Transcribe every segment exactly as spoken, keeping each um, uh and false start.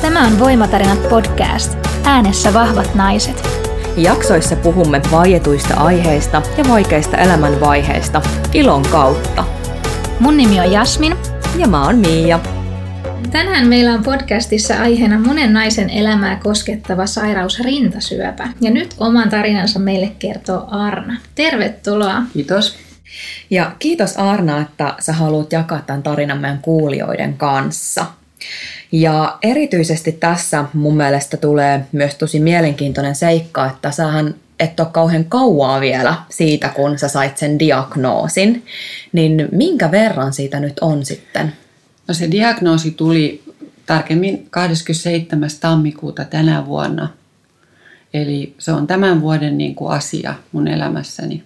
Tämä on Voimatarinat podcast. Äänessä vahvat naiset. Jaksoissa puhumme vaietuista aiheista ja vaikeista elämänvaiheista ilon kautta. Mun nimi on Jasmin. Ja mä oon Miia. Tänään meillä on podcastissa aiheena monen naisen elämää koskettava sairaus rintasyöpä. Ja nyt oman tarinansa meille kertoo Arna. Tervetuloa. Kiitos. Ja kiitos Arna, että sä haluat jakaa tämän tarinan meidän kuulijoiden kanssa. Ja erityisesti tässä mun mielestä tulee myös tosi mielenkiintoinen seikka, että sähän et ole kauhean kauaa vielä siitä, kun sä sait sen diagnoosin. Niin minkä verran siitä nyt on sitten? No se diagnoosi tuli tarkemmin kahdeskymmenesseitsemäs tammikuuta tänä vuonna. Eli se on tämän vuoden niin kuin asia mun elämässäni.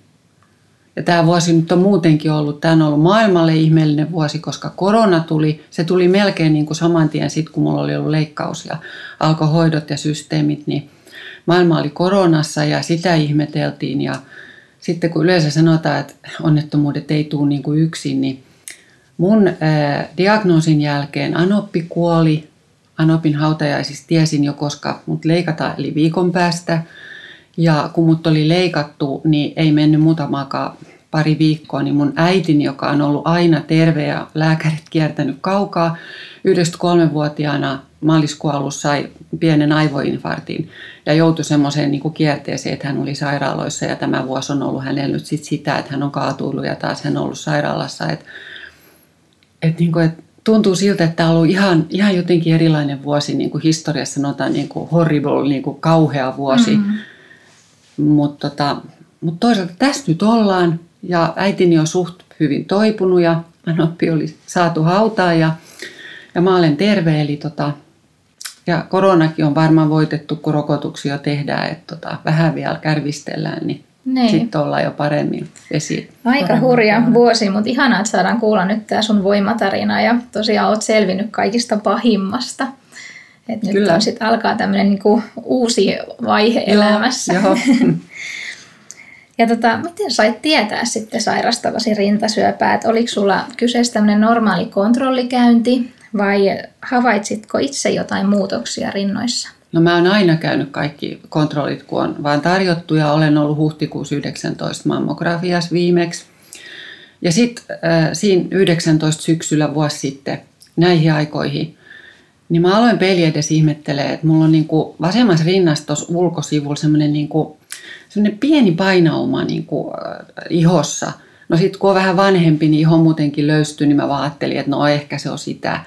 Ja tämä vuosi nyt on muutenkin ollut, tämä on ollut maailmalle ihmeellinen vuosi, koska korona tuli. Se tuli melkein niin kuin saman tien sitten, kun mulla oli ollut leikkaus ja alkoi hoidot ja systeemit, niin maailma oli koronassa ja sitä ihmeteltiin. Ja sitten kun yleensä sanotaan, että onnettomuudet ei tule niin kuin yksin, niin mun ää, diagnoosin jälkeen anoppi kuoli. Anopin hautajaisissa tiesin jo, koska mut leikataan eli viikon päästä. Ja kun mut oli leikattu, niin ei mennyt muutamaakaan pari viikkoa, niin mun äitini, joka on ollut aina terve ja lääkärit kiertänyt kaukaa, yhdestä kolmenvuotiaana maaliskuun alussa sai pienen aivoinfarktin ja joutui semmoiseen niin kuin kierteeseen, että hän oli sairaaloissa ja tämä vuosi on ollut hänellä nyt sit sitä, että hän on kaatuillut ja taas hän on ollut sairaalassa. Et, et niin kuin, et tuntuu siltä, että tämä on ollut ihan, ihan jotenkin erilainen vuosi, niin kuin historiassa sanotaan niin kuin horrible, niin kuin kauhea vuosi. Mm-hmm. Mutta tota, mut toisaalta tässä nyt ollaan ja äitini on suht hyvin toipunut ja anoppi oli saatu hautaan ja, ja mä olen terve. Eli tota, ja koronakin on varmaan voitettu, kun rokotuksia tehdään, että tota, vähän vielä kärvistellään, niin sitten ollaan jo paremmin esiin. Aika hurja vuosi, mutta ihanaa, että saadaan kuulla nyt tää sun voimatarina ja tosiaan oot selvinnyt kaikista pahimmasta. Et nyt Kyllä. on sit alkaa tämmöinen niinku uusi vaihe joo, elämässä. Joo. Ja tota, miten sait tietää sitten sairastavasi rintasyöpää? Et oliko sulla kyseessä tämmöinen normaali kontrollikäynti vai havaitsitko itse jotain muutoksia rinnoissa? No mä oon aina käynyt kaikki kontrollit, kun on vaan tarjottu ja olen ollut huhtikuussa yhdeksäntoista mammografiassa viimeksi. Ja sitten äh, siinä yhdeksäntoista syksyllä vuosi sitten näihin aikoihin. Niin mä aloin peli edes ihmettelee, että mulla on niinku vasemmassa rinnassa tuossa ulkosivulla semmoinen niinku, pieni painauma niinku, äh, ihossa. No sit kun on vähän vanhempi, niin iho muutenkin löystyy, niin mä vaan ajattelin, että no ehkä se on sitä.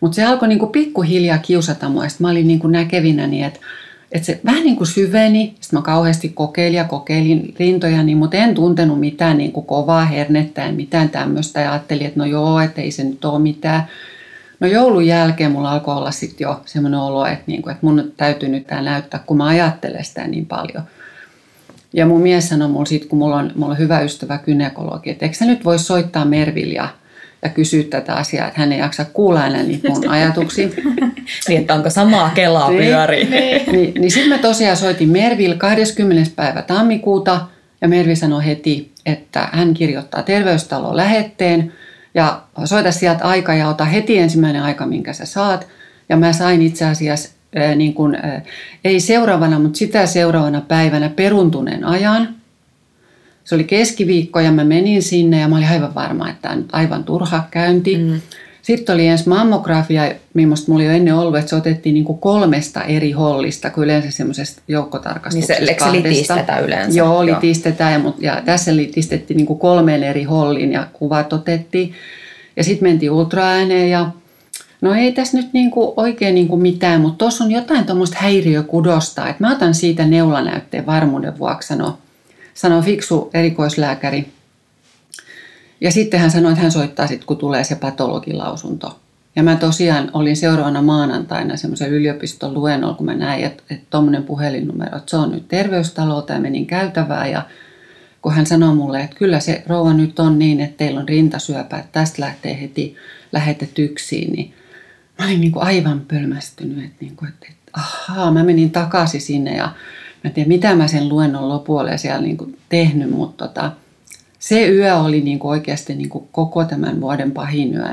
Mutta se alkoi niinku pikkuhiljaa kiusata mua. Sitten mä olin niinku näkevinäni, että et se vähän niinku syveni. Sitten mä kauheasti kokeilin ja kokeilin rintojani, mutta en tuntenut mitään niinku kovaa hernettä ja mitään tämmöistä. Ja ajattelin, että no joo, et ei se nyt ole mitään. No joulun jälkeen mulla alkoi olla sitten jo semmoinen olo, että, niinku, että mun täytyy nyt tämä näyttää, kun mä ajattelen sitä niin paljon. Ja mun mies sanoi mulle sitten, kun mulla on, mulla on hyvä ystävä gynekologi, että eikö sä nyt voi soittaa Merville ja, ja kysyä tätä asiaa, että hän ei jaksa kuulla enää niitä mun ajatuksia. Niin, että onko samaa kelaa pyörii. Niin, niin sitten mä tosiaan soitin Merville kahdeskymmenes päivä tammikuuta ja Mervi sanoi heti, että hän kirjoittaa Terveystalon lähetteen. Ja soita sieltä aika ja ota heti ensimmäinen aika, minkä sä saat. Ja mä sain itse asiassa, äh, niin kun, äh, ei seuraavana, mutta sitä seuraavana päivänä peruntuneen ajan. Se oli keskiviikko ja mä menin sinne ja mä olin aivan varma, että tämä on aivan turha käynti. Mm. Sitten oli ensin mammografia, millaista mulla oli jo ennen ollut, että se otettiin niin kuin kolmesta eri hollista, kuin yleensä semmoisesta joukkotarkastuksesta. Niin se, se litistetään yleensä? Joo, litistetään. Ja, ja tässä litistettiin niin kuin kolmeen eri holliin ja kuvat otettiin. Ja sitten mentiin ultraääneen ja no ei tässä nyt niin kuin oikein niin kuin mitään, mutta tuossa on jotain tuommoista häiriökudosta. Et mä otan siitä neulanäytteen varmuuden vuoksi, sanoi sano fiksu erikoislääkäri. Ja sitten hän sanoi, että hän soittaa sitten, kun tulee se patologilausunto. Ja mä tosiaan olin seuraavana maanantaina semmoisen yliopiston luennolla, kun mä näin, että tuommoinen puhelinnumero, että se on nyt Terveystalolta ja menin käytävää. Ja kun hän sanoi mulle, että kyllä se rouva nyt on niin, että teillä on rintasyöpä, että tästä lähtee heti lähetetyksiin. Niin mä olin niin kuin aivan pölmästynyt, että, niin kuin, että, että ahaa, mä menin takaisin sinne ja mä en tiedä, mitä mä sen luennon lopuoleen siellä niin kuin tehnyt, mutta tota, se yö oli niinku oikeasti niinku koko tämän vuoden pahin yö.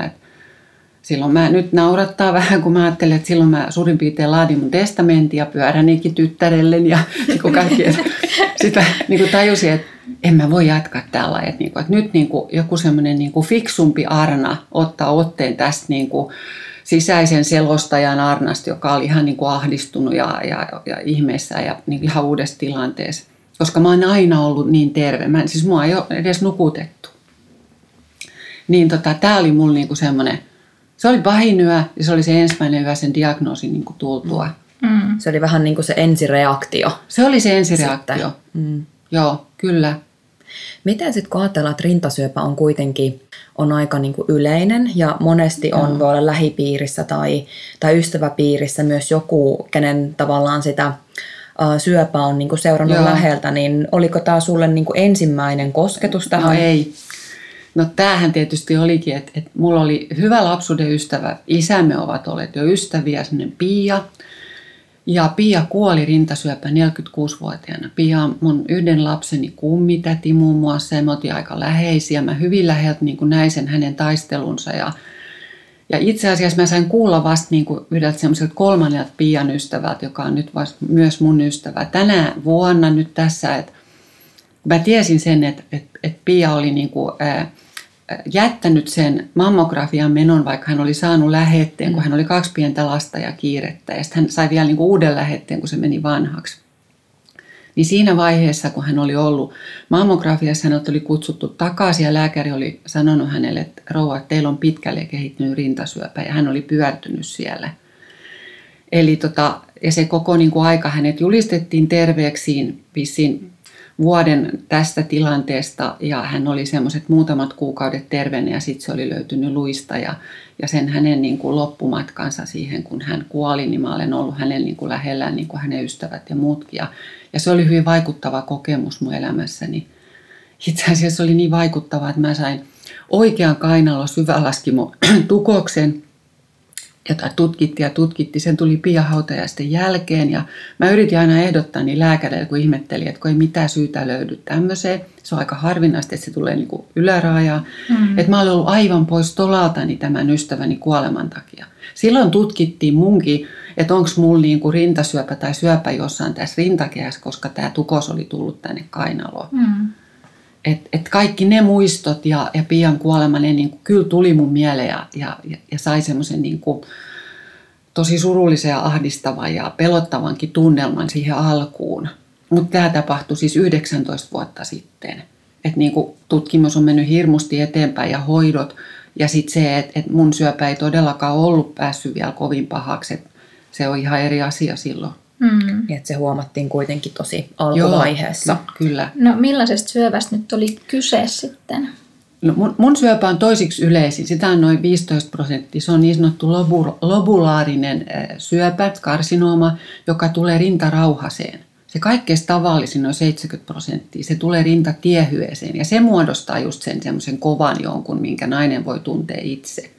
Silloin mä nyt naurattaa vähän, kun mä ajattelen, että silloin mä suurin piirtein laadin mun testamentin ja pyöräninkin tyttärellen ja niin kaikkien. Sitten mä niin kuin tajusin, että en mä voi jatkaa tällä. Että, niin kuin, että nyt niin kuin joku semmoinen niin kuin fiksumpi Arna ottaa otteen tästä niin kuin sisäisen selostajan Arnasta, joka oli ihan niin kuin ahdistunut ja, ja, ja ihmeessä ja niin ihan uudessa tilanteessa. Koska mä oon aina ollut niin terve. Mä, siis mua ei ole edes nukutettu. Niin tota, tää oli mulla niinku semmoinen, se oli pahin yö ja se oli se ensimmäinen yö sen diagnoosin niinku tultua. Mm. Se oli vähän niinku se ensireaktio. Se oli se ensireaktio. Mm. Joo, kyllä. Miten sitten kun ajatellaan, että rintasyöpä on kuitenkin on aika niinku yleinen ja monesti on, mm. voi olla lähipiirissä tai, tai ystäväpiirissä myös joku, kenen tavallaan sitä syöpä on niinku seurannut Joo. läheltä, niin oliko tämä sulle niinku ensimmäinen kosketus tähän? No ei. No tämähän tietysti olikin, että, että mulla oli hyvä lapsuuden ystävä. Isämme ovat olleet jo ystäviä, semmoinen Pia. Ja Pia kuoli rintasyöpä neljäkymmentäkuusivuotiaana. Pia on mun yhden lapseni kummitäti muun muassa ja me oltiin aika läheisiä. Mä hyvin läheltä niin kuin näin sen hänen taistelunsa. Ja, ja itse asiassa mä sain kuulla vasta niin kuin yhdeltä semmoiselta kolmannelta Pian ystävältä, joka on nyt vasta myös mun ystävä. Tänä vuonna nyt tässä, että mä tiesin sen, että, että, että Pia oli niin kuin, ää, jättänyt sen mammografian menon, vaikka hän oli saanut lähetteen, kun hän oli kaksi pientä lasta ja kiirettä. Ja sitten hän sai vielä niin kuin uuden lähetteen, kun se meni vanhaksi. Niin siinä vaiheessa, kun hän oli ollut mammografiassa, hänet oli kutsuttu takaisin ja lääkäri oli sanonut hänelle, että rouva, että teillä on pitkälle kehittynyt rintasyöpä ja hän oli pyörtynyt siellä. Eli tota, ja se koko niin kuin aika hänet julistettiin terveeksiin vissiin vuoden tästä tilanteesta ja hän oli semmoiset muutamat kuukaudet terveenä ja sitten se oli löytynyt luista ja, ja sen hänen niin kuin loppumatkansa siihen, kun hän kuoli, niin mä olen ollut hänen niin kuin lähellään, niin kuin hänen ystävät ja muutkin. Ja, ja se oli hyvin vaikuttava kokemus mun elämässäni. Itse asiassa se oli niin vaikuttava, että mä sain oikean kainalon syvälaskimo tukoksen, jota tutkittiin ja tutkittiin. Sen tuli Pia hautajaisten jälkeen ja mä yritin aina ehdottaa niin lääkärille, kun ihmettelin, että kun ei mitään syytä löydy tämmöiseen. Se on aika harvinaista, että se tulee niin kuin yläraajaa. Mm-hmm. Että mä olen ollut aivan pois tolaltani tämän ystäväni kuoleman takia. Silloin tutkittiin munkin, että onko mulla niin kuin rintasyöpä tai syöpä jossain tässä rintakehässä, koska tämä tukos oli tullut tänne kainaloon. Mm-hmm. Että et kaikki ne muistot ja, ja Pian kuolema, ne niinku, kyllä tuli mun mieleen ja, ja, ja sai semmoisen niinku, tosi surullisen ja ahdistavan ja pelottavankin tunnelman siihen alkuun. Mutta tämä tapahtui siis yhdeksäntoista vuotta sitten. Et niinku, tutkimus on mennyt hirmusti eteenpäin ja hoidot. Ja sitten se, että et mun syöpä ei todellakaan ollut päässyt vielä kovin pahaksi. Et se on ihan eri asia silloin. Mm. Ja että se huomattiin kuitenkin tosi alkuvaiheessa. Joo, kyllä. No millaisesta syövästä nyt oli kyse sitten? No mun, mun syöpä on toisiksi yleisin. Sitä on noin viisitoista prosenttia. Se on niin sanottu lobu, lobulaarinen syöpä, karsinooma, joka tulee rintarauhaseen. Se kaikkein tavallisin on seitsemänkymmentä prosenttia. Se tulee rintatiehyeseen ja se muodostaa just sen semmoisen kovan jonkun, minkä nainen voi tuntea itse.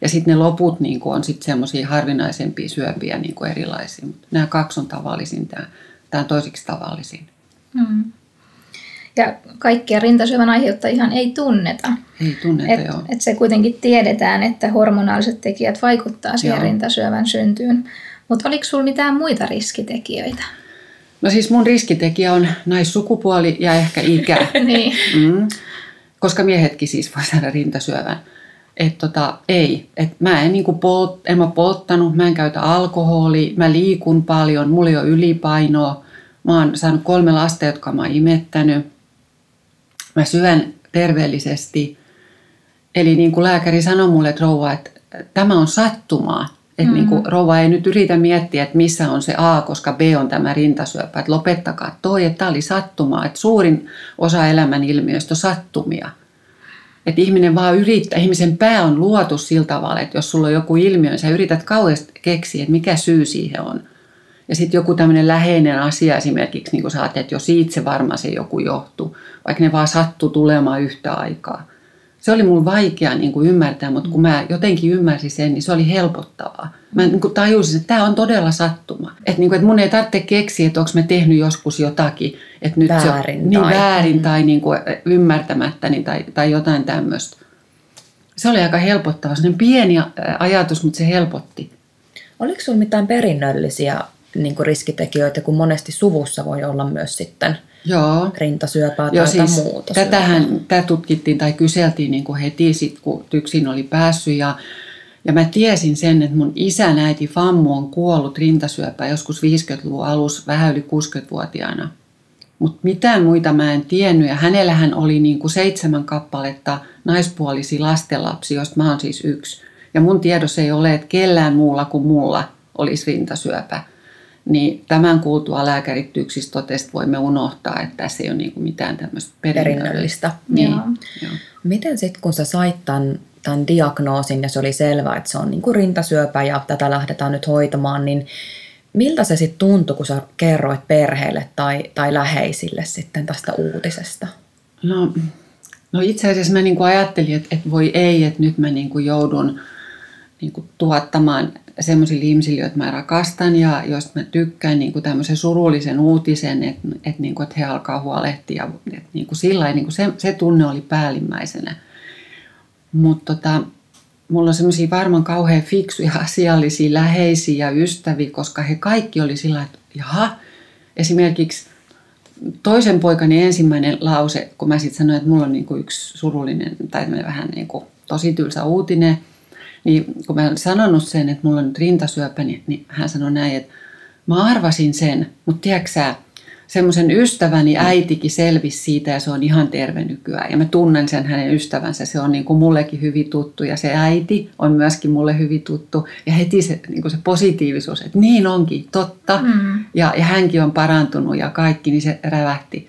Ja sitten ne loput niin on sitten semmoisia harvinaisempia syöpiä niin erilaisia. Mutta nämä kaksi on tavallisin, tämä on toisiksi tavallisin. Mm. Ja kaikkia rintasyövän aiheutta ihan ei tunneta. Ei tunneta, et, joo. Että se kuitenkin tiedetään, että hormonaaliset tekijät vaikuttaa siihen joo. rintasyövän syntyyn. Mutta oliko sulla mitään muita riskitekijöitä? No siis mun riskitekijä on naissukupuoli ja ehkä ikä. niin. mm. Koska miehetkin siis voi saada rintasyövän. Että tota, ei. Et mä en, niinku polt, en mä polttanut, mä en käytä alkoholia, mä liikun paljon, mulla ei ole ylipainoa. Mä oon saanut kolme lasta, jotka mä oon imettänyt. Mä syön terveellisesti. Eli niin kuin lääkäri sanoi mulle, että rouva, että tämä on sattumaa. Että mm-hmm. niin rouva ei nyt yritä miettiä, että missä on se A, koska B on tämä rintasyöpä. Että lopettakaa toi, että tämä oli sattumaa. Että suurin osa elämän ilmiöistä on sattumia. Että ihminen vaan yrittää, ihmisen pää on luotu sillä tavalla, että jos sulla on joku ilmiö, niin sä yrität kauheasti keksiä, että mikä syy siihen on. Ja sitten joku tämmöinen läheinen asia esimerkiksi, niin kun sä ajattelet, että jo siitä se varmaan se joku johtuu, vaikka ne vaan sattuu tulemaan yhtä aikaa. Se oli mulla vaikea niin kun ymmärtää, mutta kun mä jotenkin ymmärsin sen, niin se oli helpottavaa. Mä niin kun tajusin, että tämä on todella sattuma. Että niin kun, että mun ei tarvitse keksiä, että onko mä tehnyt joskus jotakin. Että nyt väärin se on, tai. Niin väärin tai niin kuin ymmärtämättäni tai, tai jotain tämmöistä. Se oli aika helpottava, sellainen pieni ajatus, mutta se helpotti. Oliko sinulla mitään perinnöllisiä niin kuin riskitekijöitä, kun monesti suvussa voi olla myös sitten Joo. rintasyöpää tai siis muuta syöpää? Tämä tutkittiin tai kyseltiin niin kuin heti, sit, kun TYKSiin oli päässyt. Ja, ja mä tiesin sen, että mun isän äiti Fammu on kuollut rintasyöpää joskus viisikymmentäluvun alussa, vähän yli kuusikymmentävuotiaana. Mutta mitään muita mä en tiennyt, ja hänellähän oli niinku seitsemän kappaletta naispuolisia lastenlapsia, josta mä oon siis yksi. Ja mun tiedossa ei ole, että kellään muulla kuin mulla olisi rintasyöpä. Niin tämän kuultua lääkärit TYKSistä totesi, että voimme unohtaa, että tässä ei ole niinku mitään tämmöistä perinnöllistä. Niin. Joo. Miten sitten, kun sä sait tämän, tämän diagnoosin ja se oli selvää, että se on niinku rintasyöpä ja tätä lähdetään nyt hoitamaan, niin miltä se sitten tuntui, kun sä kerroit perheelle tai, tai läheisille sitten tästä uutisesta? No, no itse asiassa mä niinku ajattelin, että et voi ei, että nyt mä niinku joudun niinku tuottamaan sellaisille ihmisille, joita mä rakastan ja joista mä tykkään niinku tämmöisen surullisen uutisen, että et niinku, et he alkaa huolehtia. Et niinku sillain, niinku se, se tunne oli päällimmäisenä. Mutta tota, mulla on semmoisia varmaan kauhean fiksuja, asiallisia, läheisiä ystäviä, koska he kaikki oli sillä, että jaha, esimerkiksi toisen poikani ensimmäinen lause, kun mä sitten sanoin, että mulla on niinku yksi surullinen tai vähän niinku tosi tylsä uutinen, niin kun mä olen sanonut sen, että mulla on nyt rintasyöpä, niin, niin hän sanoi näin, että mä arvasin sen, mutta tiedätkö sä, semmoisen ystäväni äitikin selvisi siitä ja se on ihan terve nykyään. Ja mä tunnen sen hänen ystävänsä. Se on niin kuin mullekin hyvin tuttu ja se äiti on myöskin mulle hyvin tuttu. Ja heti se, niin kuin se positiivisuus, että niin onkin, totta. Mm. Ja, ja hänkin on parantunut ja kaikki, niin se rävähti.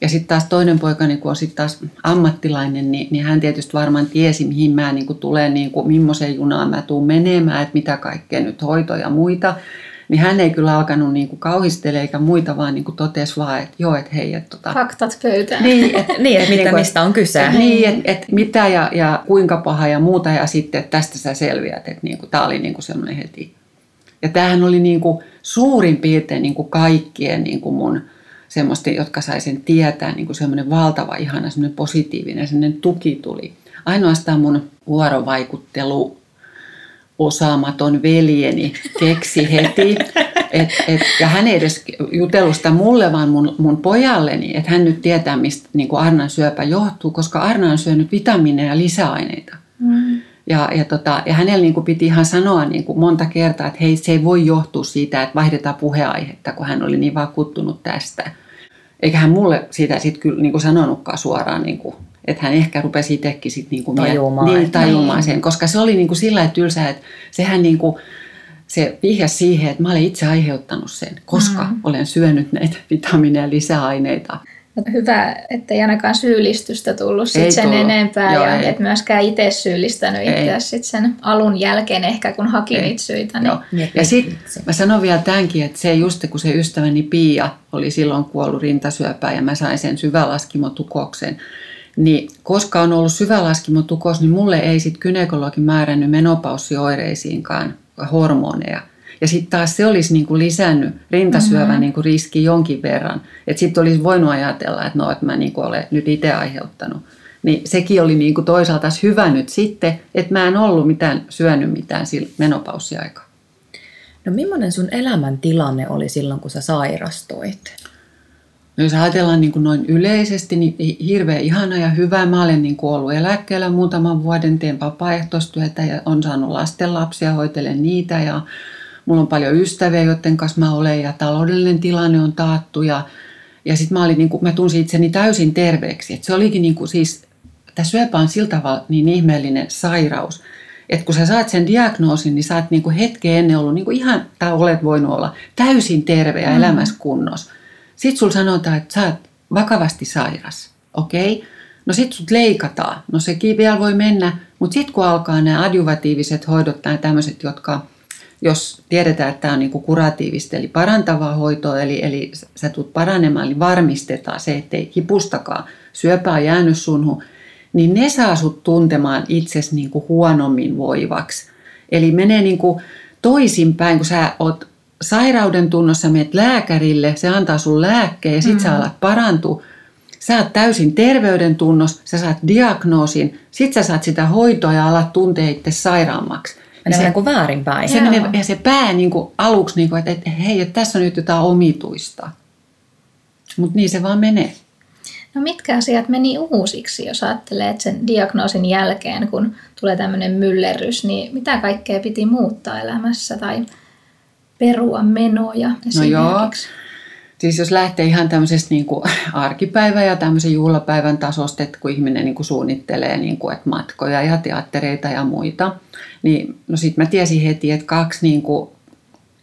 Ja sitten taas toinen poika, niin kun on sitten taas ammattilainen, niin, niin hän tietysti varmaan tiesi, mihin mä niin kuin tulen, niin kuin, millaiseen junaan mä tuun menemään, että mitä kaikkea nyt hoitoja ja muita. Niin hän ei kyllä alkanut niinku kauhistelemaan eikä muita, vaan niinku totesi vaan, että joo, että hei. Et tota, faktat pöytään. Niin, että niin, et et, mistä on kyse. Niin, että et mitä ja, ja kuinka paha ja muuta ja sitten, että tästä sä selviät. Että niinku, tämä oli niinku sellainen heti. Ja tämähän oli niinku suurin piirtein niinku kaikkien niinku mun semmoisten, jotka sai sen tietää, niinku semmoinen valtava, ihana, semmoinen positiivinen, semmoinen tuki tuli. Ainoastaan mun vuorovaikuttelu. Osaamaton veljeni keksi heti, et, et, ja hän ei edes jutellut sitä mulle, vaan mun, mun pojalleni, että hän nyt tietää, mistä niin kuin Arnan syöpä johtuu, koska Arna on syönyt vitamiineja ja lisäaineita. Mm. Ja, ja, tota, ja hänellä niin kuin piti ihan sanoa niin kuin monta kertaa, että hei, se ei voi johtua siitä, että vaihdetaan puheaihetta, kun hän oli niin vakuuttunut tästä. Eikä hän mulle sitä sitten kyllä niin kuin sanonutkaan suoraan. Niin kuin, että hän ehkä rupesi itsekin sit niinku tajumaan, niin, tajumaan sen, koska se oli niinku sillä tavalla tylsää, että sehän niinku, se vihjasi siihen, että mä olen itse aiheuttanut sen, koska mm. olen syönyt näitä vitamiineja ja lisäaineita. Hyvä, ettei ainakaan syyllistystä tullut sit sen tullut. enempää, Joo, ja et myöskään itse syyllistänyt itseäsi sit sen alun jälkeen ehkä, kun haki ei. niitä syitä. Niin. Ja, ja sitten mä sanon vielä tämänkin, että se just kun se ystäväni Pia oli silloin kuollut rintasyöpään ja mä sain sen syvälaskimotukoksen, niin koska on ollut syvälaskimotukos, niin mulle ei sitten gynekologi määrännyt menopaussioireisiinkaan hormoneja. Ja sitten taas se olisi niinku lisännyt rintasyövän mm-hmm. niinku riski jonkin verran. Että sitten olisi voinut ajatella, että no, et mä niinku olen nyt itse aiheuttanut. Niin sekin oli niinku toisaalta hyvä nyt sitten, että mä en ollut mitään, syönyt mitään menopaussiaikaa. No millainen sun elämäntilanne oli silloin, kun sä sairastuit? No jos ajatellaan niin kuin noin yleisesti, niin hirveän ihana ja hyvä. Mä olen niin kuin ollut eläkkeellä muutaman vuoden, teen vapaaehtoistyötä ja olen saanut lastenlapsia, hoitelen niitä. Ja mulla on paljon ystäviä, joiden kanssa mä olen ja taloudellinen tilanne on taattu. Ja, ja sitten mä, niin mä tunsin itseni täysin terveeksi. Et se olikin niin kuin siis, tämä syöpä on sillä tavalla niin ihmeellinen sairaus. Että kun sä saat sen diagnoosin, niin sä oot niin kuin hetken ennen ollut niin kuin ihan, tai olet voinut olla täysin terve ja elämässä kunnossa. Sitten sulla sanotaan, että sä oot vakavasti sairas, okei? Okay? No sit sut leikataan, no sekin vielä voi mennä, mutta sitten kun alkaa nämä adjuvatiiviset hoidot tai tämmöiset, jotka, jos tiedetään, että tämä on niinku kuratiivista, eli parantavaa hoitoa, eli, eli sä tulet paranemaan, eli varmistetaan se, ettei hipustakaan syöpää jäänyt sunhun, niin ne saa sut tuntemaan itsesi niinku huonommin voivaksi. Eli menee niinku toisinpäin, kun sä oot sairauden tunnossa menet lääkärille, se antaa sun lääkkeen ja sit mm-hmm. sä alat parantua. Sä oot täysin terveydentunnos, sä saat diagnoosin, sit sä saat sitä hoitoa ja alat tuntea itse sairaammaksi. Menee vähän kuin väärinpäin. Se menee, ja se pää niin kuin aluksi, niin kuin, että, että hei, että tässä on nyt jotain omituista. Mutta niin se vaan menee. No mitkä asiat meni uusiksi, jos ajattelee, että sen diagnoosin jälkeen, kun tulee tämmöinen myllerrys, niin mitä kaikkea piti muuttaa elämässä tai perua menoja esimerkiksi? No joo. Siis jos lähtee ihan tämmöisestä niin kuin arkipäivän ja tämmöisen juhlapäivän tasosta, että kun ihminen niin kuin suunnittelee niin kuin, että matkoja ja teattereita ja muita, niin no sit mä tiesin heti, että kaksi niin kuin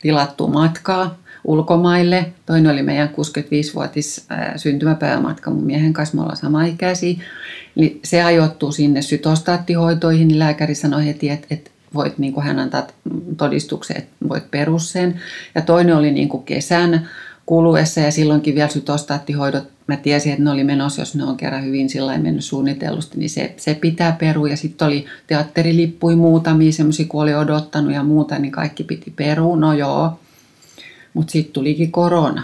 tilattua matkaa ulkomaille. Toinen oli meidän kuusikymmentäviisivuotis syntymäpäivämatka mun miehen kanssa, me ollaan samaikäisiä. Eli se ajoittuu sinne sytostaattihoitoihin, niin lääkäri sanoi heti, että, että voit, niin kuin hän antaa todistuksen, että voit perusseen. Ja toinen oli niin kuin kesän kuluessa ja silloinkin vielä sytostaattihoidot, mä tiesin, että ne oli menossa, jos ne on kerran hyvin sillä mennyt suunnitellusti, niin se, se pitää perua. Ja sitten oli teatterilippuja muutamia, semmoisia kun oli odottanut ja muuta, niin kaikki piti perua, no joo. Mutta sitten tulikin korona.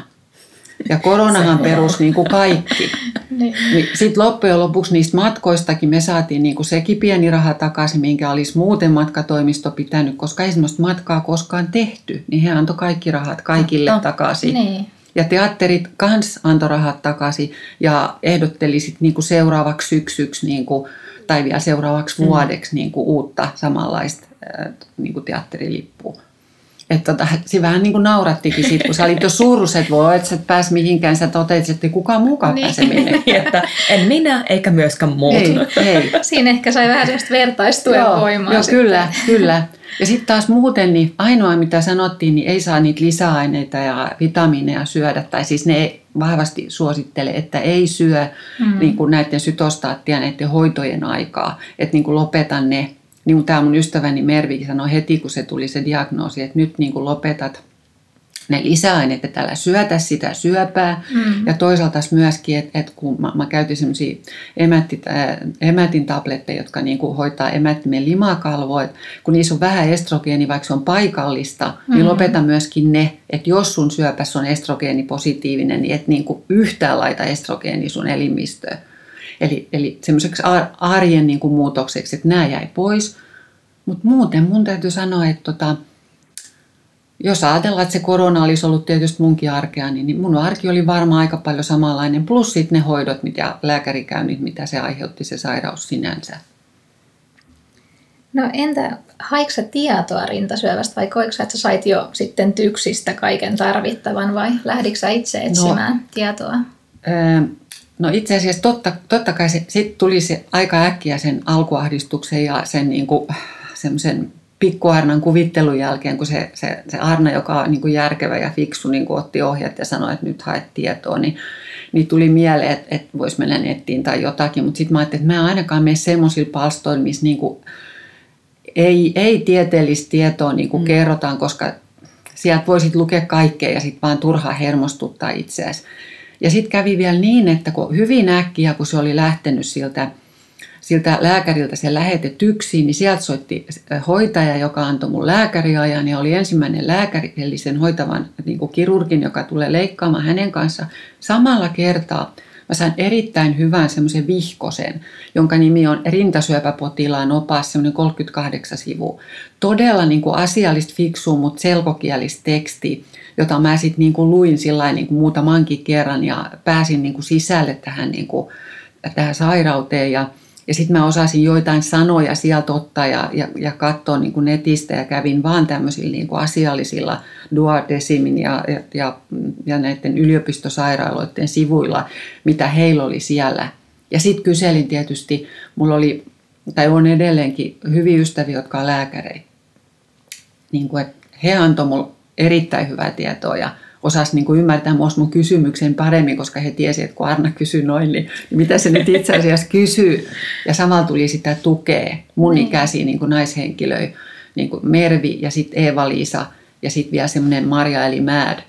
Ja koronahan perusi niinku kaikki. Niin. Sitten loppujen lopuksi niistä matkoistakin me saatiin niinku sekin pieni raha takaisin, minkä olisi muuten matkatoimisto pitänyt, koska ei sellaista matkaa koskaan tehty. Niin he antoi kaikki rahat kaikille takaisin. Niin. Ja teatterit kans antoi rahat takaisin ja ehdotteli sit niinku seuraavaksi syksyksi niinku, tai vielä seuraavaksi vuodeksi mm. niinku uutta samanlaista äh, niinku teatterilippua. Että tota, se vähän niin kuin naurattikin siitä, kun sä olit jo surus, että voi, että sä et pääs mihinkään, sä totesit, että kukaan muukaan niin. pääse minnekään. Että en minä, eikä myöskään muut. Ei, ei. Siinä ehkä sai vähän sellaista vertaistuen voimaa. Joo, sitten. kyllä, kyllä. Ja sitten taas muuten, niin ainoa mitä sanottiin, niin ei saa niitä lisäaineita ja vitamiineja syödä. Tai siis ne vahvasti suosittelee, että ei syö mm. niin kuin näiden sytostaattia näiden hoitojen aikaa. Että niin kuin lopeta ne. Niin tämä mun ystäväni Mervi sanoi heti, kun se tuli se diagnoosi, että nyt niin kuin lopetat ne lisäaineet, että älä syötä sitä syöpää. Mm-hmm. Ja toisaalta myöskin, että, että kun mä, mä käytin semmoisia emätin tabletteja, jotka niin kuin hoitaa emättimen limakalvoa, että kun niissä on vähän estrogeeni, vaikka se on paikallista, mm-hmm. niin lopeta myöskin ne, että jos sun syöpässä on estrogeeni positiivinen, niin et niin kuin yhtään laita estrogeeni sun elimistöön. Eli, eli semmoiseksi arjen niin kuin muutokseksi, että nämä jäi pois. Mutta muuten mun täytyy sanoa, että tota, jos ajatellaan, että se korona olisi ollut tietysti munkin arkea, niin, niin mun arki oli varmaan aika paljon samanlainen. Plus sitten ne hoidot, mitä lääkäri käynyt, mitä se aiheutti se sairaus sinänsä. No entä haiko sä tietoa rintasyövästä vai koiko sä, että sä sait jo sitten TYKSistä kaiken tarvittavan vai lähditkö sä itse etsimään no, tietoa? Öö, No itse asiassa totta, totta kai se sit tuli se aika äkkiä sen alkuahdistuksen ja sen niinku, semmoisen pikkuarnan kuvittelun jälkeen, kun se, se, se Arna, joka on niinku järkevä ja fiksu, niinku otti ohjat ja sanoi, että nyt haet tietoa, niin, niin tuli mieleen, että, että voisi mennä nettiin tai jotakin. Mutta sitten mä ajattelin, että mä en ainakaan mene semmoisilla palstoilla, missä niinku ei, ei tieteellistä tietoa niinku mm. kerrotaan, koska sieltä voisit lukea kaikkea ja sitten vaan turhaan hermostuttaa itseäsi. Ja sitten kävi vielä niin, että kun hyvin äkkiä, kun se oli lähtenyt siltä, siltä lääkäriltä se lähete TYKSiin, niin sieltä soitti hoitaja, joka antoi mun lääkäriajan ja oli ensimmäinen lääkäri, eli sen hoitavan niin kuin kirurgin, joka tulee leikkaamaan hänen kanssa. Samalla kertaa mä sain erittäin hyvän semmoisen vihkosen, jonka nimi on rintasyöpäpotilaan opas, semmoinen kolmekymmentäkahdeksan sivua. Todella niin kuin asiallista fiksua, mutta selkokielistä tekstiä, jota mä sitten niinku luin sillain niinku muutamankin kerran ja pääsin niinku sisälle tähän, niinku, tähän sairauteen. Ja, ja sitten mä osasin joitain sanoja sieltä ottaa ja, ja, ja katsoa niinku netistä ja kävin vaan tämmöisillä niinku asiallisilla duodecimin ja, ja, ja, ja näiden yliopistosairaaloiden sivuilla, mitä heillä oli siellä. Ja sitten kyselin tietysti, mulla oli, tai on edelleenkin hyviä ystäviä, jotka on lääkäreitä. Niinku, et he antoi mulle erittäin hyvää tietoa ja osasi niin kuin ymmärtää myös mun kysymyksen paremmin, koska he tiesivät, että kun Arna kysyi noin, niin mitä se nyt itse asiassa kysyy. Ja samalla tuli sitä tukea mun ikäisiä niin kuin naishenkilöä, niin kuin Mervi ja sitten Eeva-Liisa ja sitten vielä semmoinen Marja eli Mad.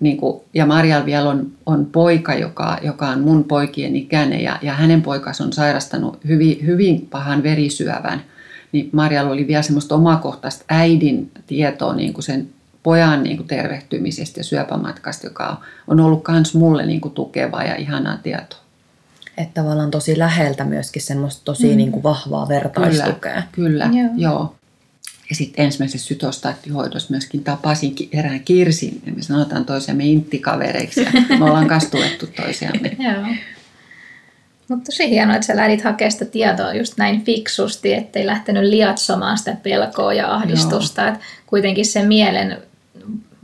Niin kuin, ja Marjalla vielä on, on poika, joka, joka on mun poikien ikäinen ja, ja hänen poikansa on sairastanut hyvin, hyvin pahan verisyövän. Niin Marjalla oli vielä semmoista omakohtaista äidin tietoa niin kuin sen pojan niin kuin tervehtymisestä ja syöpämatkasta, joka on ollut myös mulle niin kuin tukevaa ja ihanaa tietoa. että tavallaan tosi läheltä myöskin semmoista tosi mm. niin kuin vahvaa vertaistukea. Kyllä, kyllä. Joo. Joo. Ja sitten ensimmäisessä sytostaattihoidossa myöskin tapasinkin erään Kirsin, ja me sanotaan toisiamme inttikavereiksi, ja me ollaan kanssa tuettu toisiamme. Joo. Mutta tosi hienoa, että sä lähdit hakemaan sitä tietoa just näin fiksusti, ettei lähtenyt liatsomaan sitä pelkoa ja ahdistusta. Et kuitenkin se mielen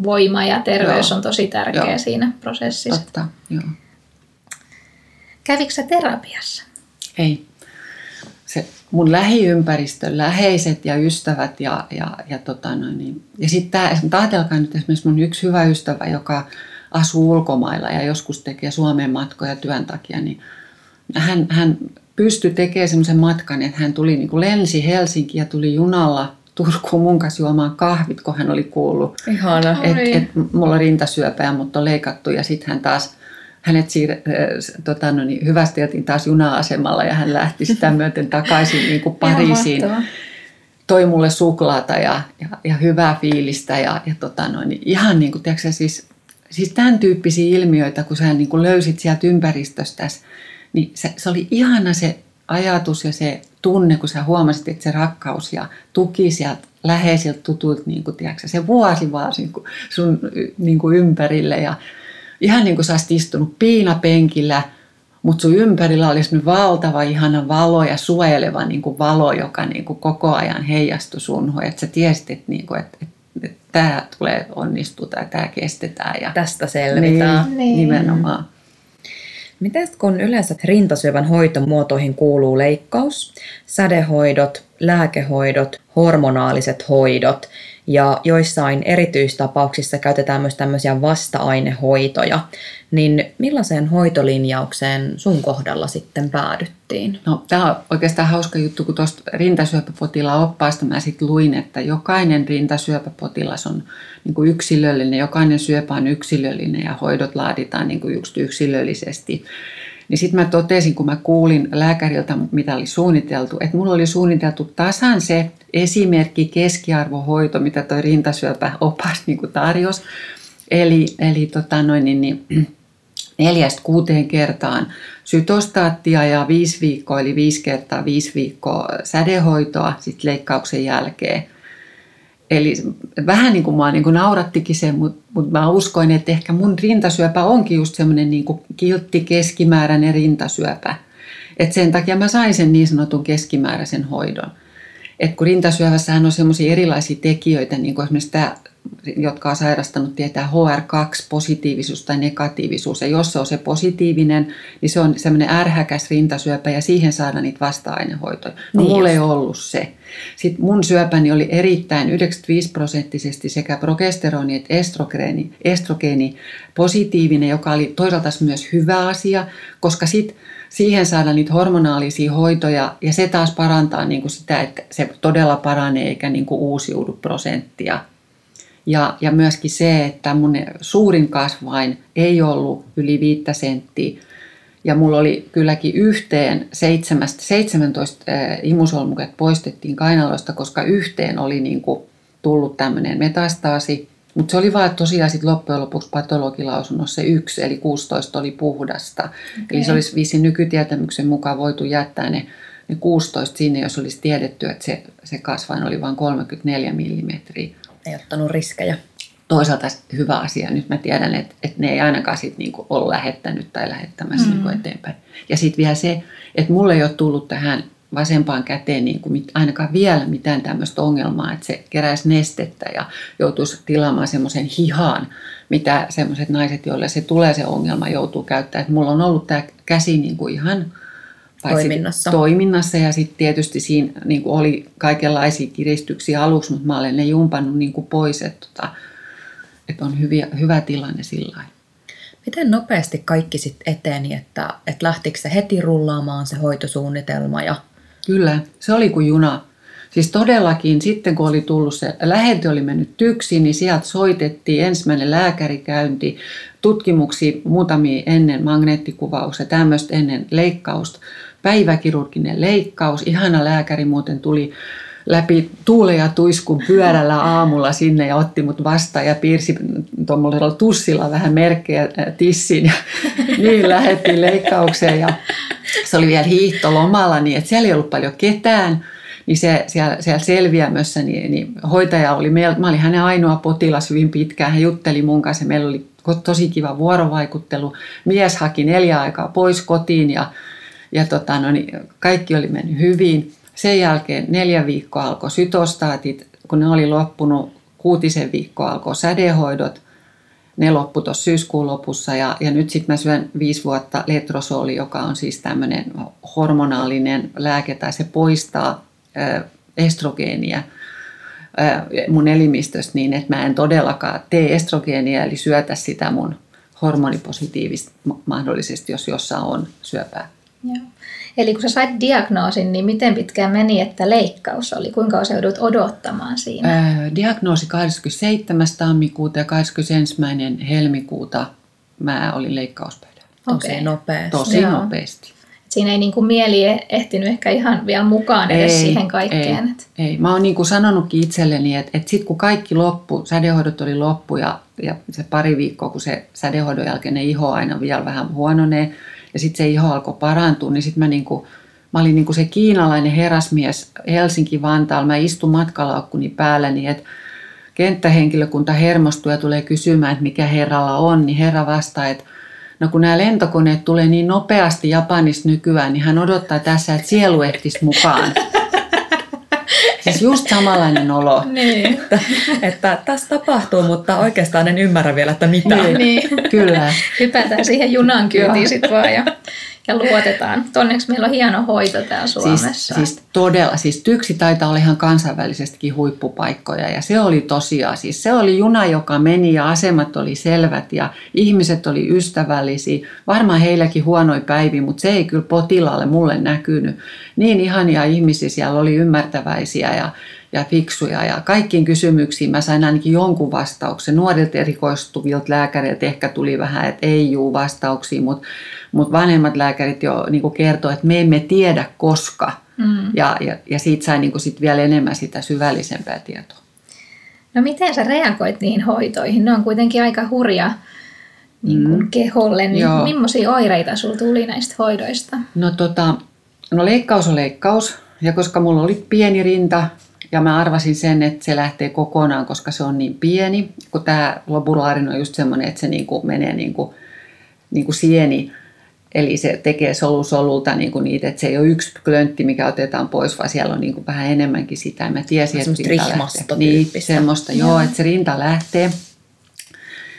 voima ja terveys joo. on tosi tärkeä joo. siinä prosessissa. Totta, joo. Kävikö sä terapiassa? Ei. Se mun lähiympäristö, läheiset ja ystävät ja, ja, ja, tota no niin. Ja sitten ajatelkaa nyt esimerkiksi mun yksi hyvä ystävä, joka asuu ulkomailla ja joskus tekee Suomen matkoja työn takia, niin Hän, hän pystyi tekemään semmoisen matkan, että hän tuli, niin kuin lensi Helsinkiin ja tuli junalla Turkuun mun kanssa juomaan kahvit, kun hän oli kuullut, että et, mulla on rintasyöpää, mutta on leikattu. Ja sitten hän taas, hänet siir- äh, tota, no niin, hyvästeltiin taas juna-asemalla ja hän lähti sitä myöten takaisin niin kuin Pariisiin. Toi mulle suklaata ja, ja, ja hyvää fiilistä ja, ja tota, no niin, ihan niin kuin, tiedätkö, siis, siis tämän tyyppisiä ilmiöitä, kun sä niin kuin löysit sieltä ympäristöstäsi. Niin se, se oli ihana se ajatus ja se tunne, kun sä huomasit, että se rakkaus ja tuki sieltä läheisiltä tutuilta, niin kuin, tiedätkö, se vuosi vaan niin kuin, sun niin kuin ympärille. Ja ihan niin kuin sä olisit istunut piinapenkillä, mutta sun ympärillä olisi valtava ihana valo ja suojeleva niin kuin valo, joka niin kuin koko ajan heijastui sunhun. Että sä tiesit, että, niin kuin, että, että, että tämä tulee onnistua tai tämä kestetään. Ja tästä selvitään. Niin, niin. Nimenomaan. Miten kun yleensä rintasyövän hoitomuotoihin kuuluu leikkaus, sädehoidot, lääkehoidot, hormonaaliset hoidot ja joissain erityistapauksissa käytetään myös tämmöisiä vasta-ainehoitoja, niin millaiseen hoitolinjaukseen sun kohdalla sitten päädyttiin? No, tämä on oikeastaan hauska juttu, kun tuosta rintasyöpäpotilaan oppaasta mä sitten luin, että jokainen rintasyöpäpotilas on niin kuin yksilöllinen, jokainen syöpä on yksilöllinen ja hoidot laaditaan niin kuin yksilöllisesti. Niin sitten mä totesin, kun mä kuulin lääkäriltä, mitä oli suunniteltu, että mulla oli suunniteltu tasan se esimerkki keskiarvohoito, mitä toi rintasyöpäopas niin kuin tarjosi. Eli, eli tota noin, niin, niin, neljästä kuuteen kertaan sytostaattia ja viisi viikkoa, eli viisi kertaa viisi viikkoa sädehoitoa sit leikkauksen jälkeen. Eli vähän niin kuin mua niin kuin naurattikin se, mutta mut mä uskoin, että ehkä mun rintasyöpä onkin just semmoinen niin kuin kiltti keskimääräinen rintasyöpä. Et sen takia mä sain sen niin sanotun keskimääräisen hoidon. Et kun rintasyövässähän on semmoisia erilaisia tekijöitä, niin kuin esimerkiksi tämä, jotka on sairastanut, tietää H R kaksi-positiivisuus tai negatiivisuus. Ja jos se on se positiivinen, niin se on semmoinen ärhäkäs rintasyöpä ja siihen saadaan niitä vasta-ainehoitoja. No niin mulla just. Ei ollut se. Sitten mun syöpäni oli erittäin yhdeksänkymmentäviisi prosenttisesti sekä progesteroni että estrogeeni, estrogeeni positiivinen, joka oli toisaalta myös hyvä asia, koska sitten siihen saadaan niitä hormonaalisia hoitoja ja se taas parantaa niin kuin sitä, että se todella paranee eikä niin kuin uusiudu prosenttia. Ja, ja myöskin se, että mun suurin kasvain ei ollut yli viittä senttiä. Ja mulla oli kylläkin yhteen seitsemästä seitsemäntoista imusolmuket poistettiin kainaloista, koska yhteen oli niin kuin tullut tämmöinen metastaasi. Mutta se oli vaan tosiaan sit loppujen lopuksi patologilausunnossa se yksi, eli kuusitoista oli puhdasta. Okay. Eli se olisi viisi nykytietämyksen mukaan voitu jättää ne, ne kuusitoista sinne, jos olisi tiedetty, että se, se kasvain oli vain kolmekymmentäneljä millimetriä. Ei ottanut riskejä. Toisaalta hyvä asia. Nyt mä tiedän, että, että ne ei ainakaan sit niinku ole lähettänyt tai lähettämässä mm. niinku eteenpäin. Ja sitten vielä se, että mulle ei ole tullut tähän vasempaan käteen niinku mit, ainakaan vielä mitään tämmöistä ongelmaa, että se keräisi nestettä ja joutuisi tilaamaan semmoisen hihaan, mitä semmoiset naiset, joille se tulee se ongelma, joutuu käyttämään. Et mulla on ollut tämä käsi niinku ihan toiminnassa. toiminnassa ja sitten tietysti siinä niin kuin oli kaikenlaisia kiristyksiä aluksi, mutta mä olen ne jumpannut niin kuin pois, että, että on hyviä, hyvä tilanne sillain. Miten nopeasti kaikki sitten eteni, että, että lähtikö se heti rullaamaan se hoitosuunnitelma? Ja... Kyllä, se oli kuin juna. Siis todellakin sitten kun oli tullut se, lähete oli mennyt TYKSiin, niin sieltä soitettiin ensimmäinen lääkärikäynti, tutkimuksia muutamia ennen magneettikuvauksia, tämmöistä ennen leikkausta, päiväkirurginen leikkaus, ihana lääkäri muuten tuli läpi tuule ja tuiskun pyörällä aamulla sinne ja otti mut vastaan ja piirsi tuollaisella tussilla vähän merkkejä tissiin ja niin lähdettiin leikkaukseen ja se oli vielä hiihtolomalla, niin että siellä ei ollut paljon ketään. Niin se, siellä, siellä selviämössä niin, niin hoitaja oli, mä olin hänen ainoa potilas hyvin pitkään, hän jutteli mun kanssa, meillä oli tosi kiva vuorovaikuttelu. Mies haki neljä aikaa pois kotiin ja, ja tota, no niin, kaikki oli mennyt hyvin. Sen jälkeen neljä viikkoa alkoi sytostaatit, kun ne oli loppunut, kuutisen viikkoa alkoi sädehoidot. Ne loppui tuossa syyskuun lopussa ja, ja nyt sitten mä syön viisi vuotta letrosoli, joka on siis tämmöinen hormonaalinen lääke tai se poistaa estrogeenia mun elimistöstä niin, että mä en todellakaan tee estrogeenia, eli syötä sitä mun hormonipositiivista mahdollisesti, jos jossain on syöpää. Joo. Eli kun sä sait diagnoosin, niin miten pitkään meni, että leikkaus oli? Kuinka sä joudut odottamaan siinä? Öö, diagnoosi kahdeskymmenesseitsemäs tammikuuta ja kahdeskymmenesensimmäinen helmikuuta mä olin leikkauspöydällä. Tosi okay. nopeasti. Tosi Joo. nopeasti. Siinä ei niin kuin mieli ehtinyt ehkä ihan vielä mukaan edes ei, siihen kaikkeen. Ei, ei. Mä oon niin kuin sanonutkin itselleni, että, että sitten kun kaikki loppui, sädehoidot oli loppu ja, ja se pari viikkoa, kun se sädehoidon jälkeinen iho aina vielä vähän huononee ja sitten se iho alkoi parantua, niin sitten mä, niin kuin, mä olin niin kuin se kiinalainen herrasmies Helsinki-Vantaalla. Mä istun matkalaukkuni päällä niin, että kenttähenkilökunta hermostuu ja tulee kysymään, että mikä herralla on, niin herra vastaa, että no kun nämä lentokoneet tulee niin nopeasti Japanista nykyään, niin hän odottaa tässä, että sielu ehtisi mukaan. Siis just samanlainen olo. Niin. Että, että tässä tapahtuu, mutta oikeastaan en ymmärrä vielä, että mitä. Niin, niin. Kyllä. Hypätään siihen junan kyytiin sitten vaan ja, ja luotetaan. Onneksi meillä on hieno hoito täällä Suomessa. Siis, siis todella. Siis T Y K S taitaa olla ihan kansainvälisestikin huippupaikkoja ja se oli tosiaan. Siis se oli juna, joka meni ja asemat oli selvät ja ihmiset oli ystävällisiä. Varmaan heilläkin huonoja päiviä, mutta se ei kyllä potilaalle mulle näkynyt. Niin ihania ihmisiä siellä oli, ymmärtäväisiä. Ja, ja fiksuja ja kaikkiin kysymyksiin mä sain ainakin jonkun vastauksen. Nuorilta erikoistuvilta lääkäreiltä ehkä tuli vähän, että ei juu vastauksia, mutta mut vanhemmat lääkärit jo niinku kertoi, että me emme tiedä koska. Mm. Ja, ja, ja siitä sai niinku sit vielä enemmän sitä syvällisempää tietoa. No miten sä reagoit niihin hoitoihin? Ne on kuitenkin aika hurja niin kuin keholle. Niin millaisia oireita sulla tuli näistä hoidoista? No, tota, no leikkaus on leikkaus. Ja koska mulla oli pieni rinta ja mä arvasin sen, että se lähtee kokonaan, koska se on niin pieni, kun tää lobulaari on just semmoinen, että se niinku menee niinku, niinku sieni, eli se tekee solu solulta niinku niitä, että se ei ole yksi klöntti, mikä otetaan pois, vaan siellä on niinku vähän enemmänkin sitä. Mä tiesin, että rinta lähtee. Niin, semmoista, joo, joo, että se rinta lähtee.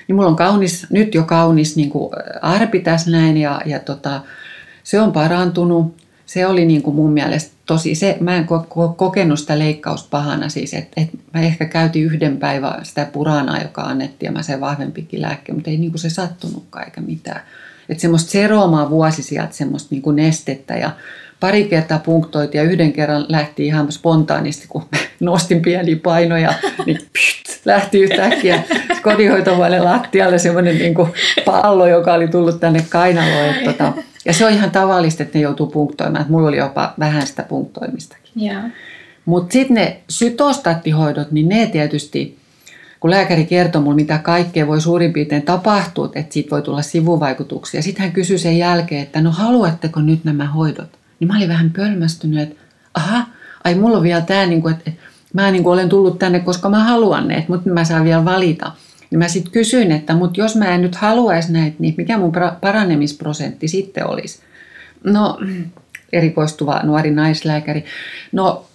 Niin mulla on kaunis, nyt jo kaunis niinku arpi tässä näin ja, ja tota, se on parantunut. Se oli niin kuin mun mielestä tosi, se, mä en kokenut sitä leikkauspahana siis, että et mä ehkä käytin yhden päivän sitä puranaa, joka annettiin ja mä sen vahvempikin lääkkeen, mutta ei niin kuin se sattunutkaan eikä mitään. Että semmoista seroomaa vuosi sieltä, semmoista niin kuin nestettä ja pari kertaa punktoitiin ja yhden kerran lähti ihan spontaanisti, kun nostin pieniä painoja, niin pyt, lähti yhtäkkiä kodinhoitohuoneen lattialle semmoinen niin kuin pallo, joka oli tullut tänne kainaloon. Tota, ja se on ihan tavallista, että ne joutuu punktoimaan. Mulla oli jopa vähän sitä punktoimistakin. Mutta sitten ne sytostaattihoidot, niin ne tietysti, kun lääkäri kertoi mulle, mitä kaikkea voi suurin piirtein tapahtua, että siitä voi tulla sivuvaikutuksia. Sitten hän kysyi sen jälkeen, että no haluatteko nyt nämä hoidot? Niin mä olin vähän pölmästynyt, että aha, ai mulla on vielä tämä, että mä olen tullut tänne, koska mä haluan ne, mutta mä saan vielä valita. Niin mä sitten kysyin, että mut jos mä en nyt haluaisi näitä, niin mikä mun paranemisprosentti sitten olisi? No, erikoistuva nuori naislääkäri. No,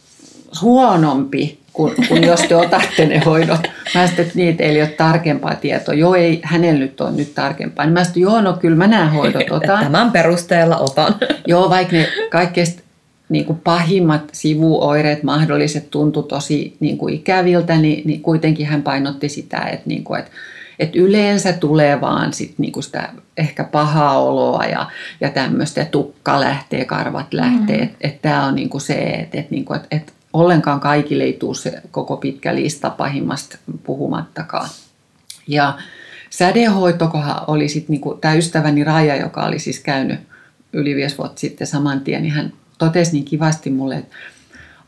huonompi kuin, kuin jos te otatte ne hoidot. Mä sitten, että niitä ei ole tarkempaa tietoa. Joo, ei hänellä nyt ole nyt tarkempaa. Niin mä sitten, joo, no kyllä mä nämä hoidot otan. Tämän perusteella otan. Joo, vaikka ne kaikkeista niin kuin pahimmat sivuoireet mahdolliset tuntui tosi niin kuin ikäviltä, niin, niin kuitenkin hän painotti sitä, että, niin kuin, että, että yleensä tulee vaan sit, niin kuin sitä ehkä pahaa oloa ja, ja tämmöistä, ja tukka lähtee, karvat lähtee. Mm. Että et tämä on niin kuin se, että, että, että, että ollenkaan kaikille ei tule se koko pitkä lista pahimmasta puhumattakaan. Ja sädehoitokohan oli sitten, niin kuin tämä ystäväni Raija, joka oli siis käynyt yli viisi vuotta sitten saman tien, niin hän totesi niin kivasti mulle, että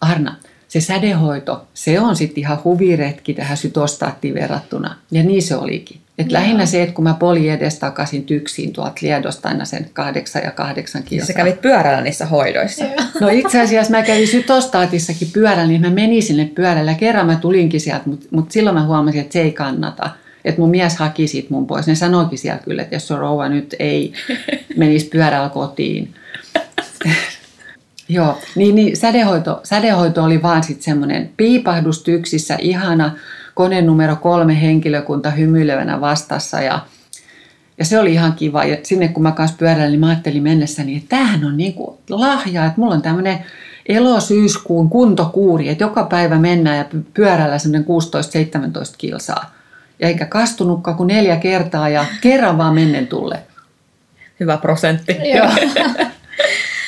Arna, se sädehoito, se on sitten ihan huviretki tähän sytostaattiin verrattuna. Ja niin se olikin. Et lähinnä se, että kun mä poljin edestakaisin TYKSiin tuolta Liedosta aina sen kahdeksan ja kahdeksan kilsaa. Sä kävit pyörällä niissä hoidoissa. Joo. No itse asiassa mä kävin sytostaatissakin pyörällä, niin mä menin sinne pyörällä. Kerran mä tulinkin sieltä, mutta mut silloin mä huomasin, että se ei kannata. Että mun mies haki sit mun pois. Ne sanoikin siellä kyllä, että jos se rouva nyt ei menisi pyörällä kotiin. Joo, niin, niin sädehoito, sädehoito oli vaan sitten semmoinen piipahdus TYKSissä, ihana kone numero kolme henkilökunta hymyilevänä vastassa ja, ja se oli ihan kiva. Ja sinne kun mä kanssa pyörällä, niin mä ajattelin mennessäni, että tämähän on niin kuin lahja, että mulla on tämmöinen elosyyskuun kuntokuuri, että joka päivä mennään ja pyörällä semmoinen kuusitoista seitsemäntoista kilsaa. Ja eikä kastunutkaan kuin neljä kertaa ja kerran vaan mennen tulle. Hyvä prosentti. Joo.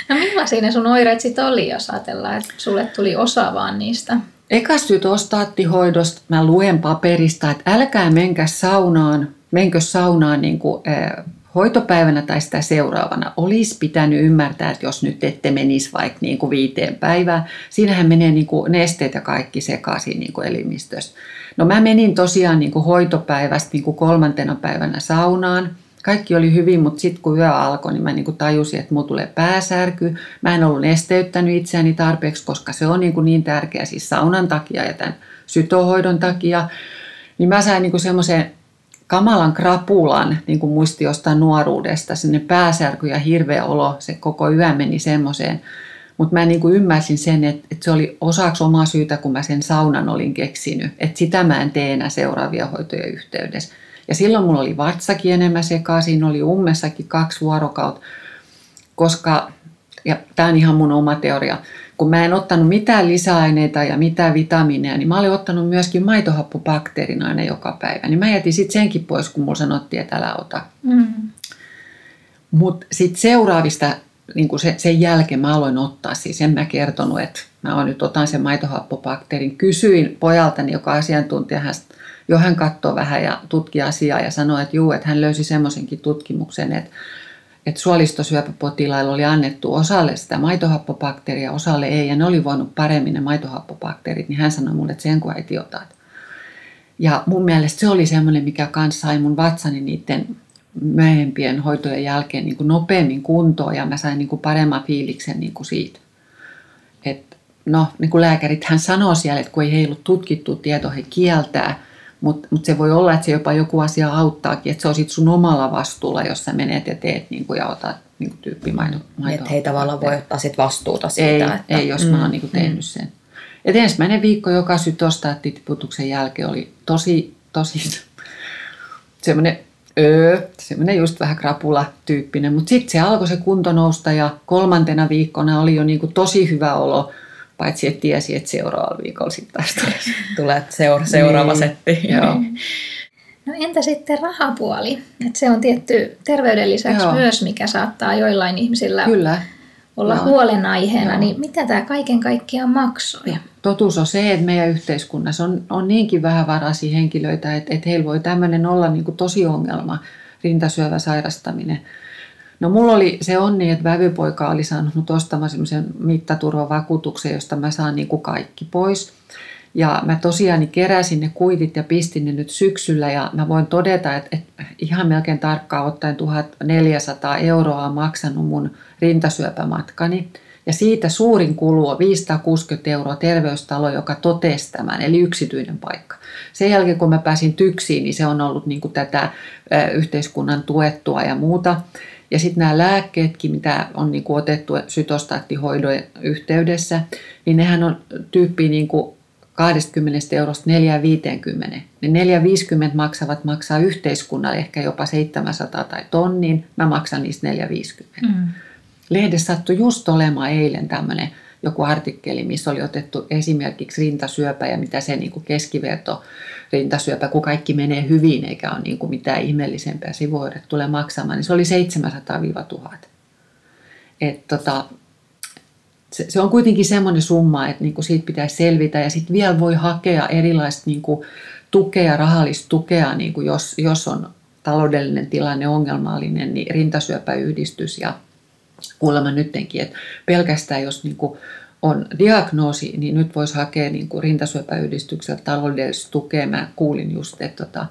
No millaisia ne sun oireet sitten oli, jos ajatellaan, että sulle tuli osa vaan niistä? Eka sytostaattihoidosta mä luen paperista, että älkää menkö saunaan, menkö saunaan niin kuin, eh, hoitopäivänä tai sitä seuraavana. Olisi pitänyt ymmärtää, että jos nyt ette menisi vaikka niin kuin viiteen päivään, siinähän menee niin kuin nesteet ja kaikki sekaisin niin kuin elimistössä. No mä menin tosiaan niin kuin hoitopäivästä niin kuin kolmantena päivänä saunaan. Kaikki oli hyvin, mutta sitten kun yö alkoi, niin mä niinku tajusin, että mulla tulee pääsärky. Mä en ollut nesteyttänyt itseäni tarpeeksi, koska se on niinku niin tärkeä siis saunan takia ja tämän sytohoidon takia. Niin mä sain niinku semmoisen kamalan krapulan niinku muistiosta nuoruudesta. Sinne pääsärky ja hirveä olo, se koko yö meni semmoiseen. Mutta mä niinku ymmärsin sen, että et se oli osaksi omaa syytä, kun mä sen saunan olin keksinyt. Että sitä mä en tee enää seuraavia hoitoja yhteydessä. Ja silloin mulla oli vatsakin enemmän sekaa, siinä oli ummessakin kaksi vuorokautta, koska, ja tämä on ihan mun oma teoria, kun mä en ottanut mitään lisäaineita ja mitään vitamiineja, niin mä olin ottanut myöskin maitohappobakteerin aina joka päivä. Niin mä jätin sitten senkin pois, kun mulla sanottiin, että älä ota. Mm. Mutta sitten seuraavista, niin kun se, sen jälkeen mä aloin ottaa, siis en mä kertonut, että mä nyt otan sen maitohappobakteerin. Kysyin pojaltani, joka asiantuntija hän jo hän katsoi vähän ja tutki asiaa ja sanoi, että juu, että hän löysi semmoisenkin tutkimuksen, että, että suolistosyöpäpotilailla oli annettu osalle sitä maitohappobakteeria, osalle ei, ja ne oli voinut paremmin ne maitohappobakteerit, niin hän sanoi mulle, että sen kun äiti otat. Ja mun mielestä se oli semmoinen, mikä kanssa sai mun vatsani niiden myöhempien hoitojen jälkeen niin kuin nopeammin kuntoon, ja mä sain niin kuin paremman fiiliksen niin kuin siitä. Et, no, niin kuin lääkärit hän sanoi siellä, että kun ei heillä ole tutkittu tietoa, he kieltää. Mutta mut se voi olla, että se jopa joku asia auttaakin, että se on sitten sun omalla vastuulla, jos sä menet ja teet niinku, ja otat niinku, tyyppimaitoa. Että hei tavallaan voi ottaa sit vastuuta siitä. Ei, että, ei jos mm, mä oon niinku, tehnyt mm. sen. Et ensimmäinen viikko joka sytostaattiputuksen jälkeen oli tosi, tosi semmoinen öö, semmoinen just vähän krapula-tyyppinen. Mutta sitten se alkoi se kunto nousta ja kolmantena viikkona oli jo niinku, tosi hyvä olo. Paitsi et tiesi, että seuraavalla viikolla sitten taas tulee seura- seuraava setti. Joo. No entä sitten rahapuoli? Et se on tietty terveyden lisäksi Joo. myös, mikä saattaa joillain ihmisillä Kyllä. olla Joo. huolenaiheena. Joo. Niin mitä tämä kaiken kaikkiaan maksoi? Totuus on se, että meidän yhteiskunnassa on, on niinkin vähävaraisia henkilöitä, että, että heillä voi tämmöinen olla niin kuin tosi ongelma, rintasyövä sairastaminen. No mulla oli se onni, että vävypoika oli saanut mut ostamaan semmoisen mittaturvavakuutuksen, josta mä saan niin kuin kaikki pois. Ja mä tosiaan keräsin ne kuitit ja pistin ne nyt syksyllä ja mä voin todeta, että, että ihan melkein tarkkaan ottaen tuhatneljäsataa euroa on maksanut mun rintasyöpämatkani. Ja siitä suurin kulu on viisisataakuusikymmentä euroa Terveystalo, joka totesi tämän, eli yksityinen paikka. Sen jälkeen kun mä pääsin TYKSiin, niin se on ollut niin kuin tätä yhteiskunnan tuettua ja muuta. Ja sitten nämä lääkkeetkin, mitä on niinku otettu sytostaattihoidon yhteydessä, niin nehän on tyyppi niinku kaksikymmentä eurosta neljäsataaviisikymmentä. Ne neljäsataaviisikymmentä maksavat maksaa yhteiskunnalle ehkä jopa seitsemänsataa tai tonnin. Mä maksan niistä neljäsataaviisikymmentä. Mm. Lehdessä sattui just olemaan eilen tämmöinen joku artikkeli, missä oli otettu esimerkiksi rintasyöpä ja mitä se niinku keskiverto rintasyöpä, kun kaikki menee hyvin eikä ole niinku mitään ihmeellisempää sivuoireita tulee maksamaan, niin se oli seitsemänsataa tuhatta. Et tota, se, se on kuitenkin semmoinen summa, että niinku siitä pitäisi selvitä ja sitten vielä voi hakea erilaista niinku tukea, rahallista tukea, niinku jos, jos on taloudellinen tilanne ongelmallinen, niin rintasyöpäyhdistys ja kuulemma nyttenkin, että pelkästään jos niinku on diagnoosi, niin nyt voisi hakea niinku rintasyöpäyhdistykseltä taloudellista tukea. Mä kuulin just, että tota,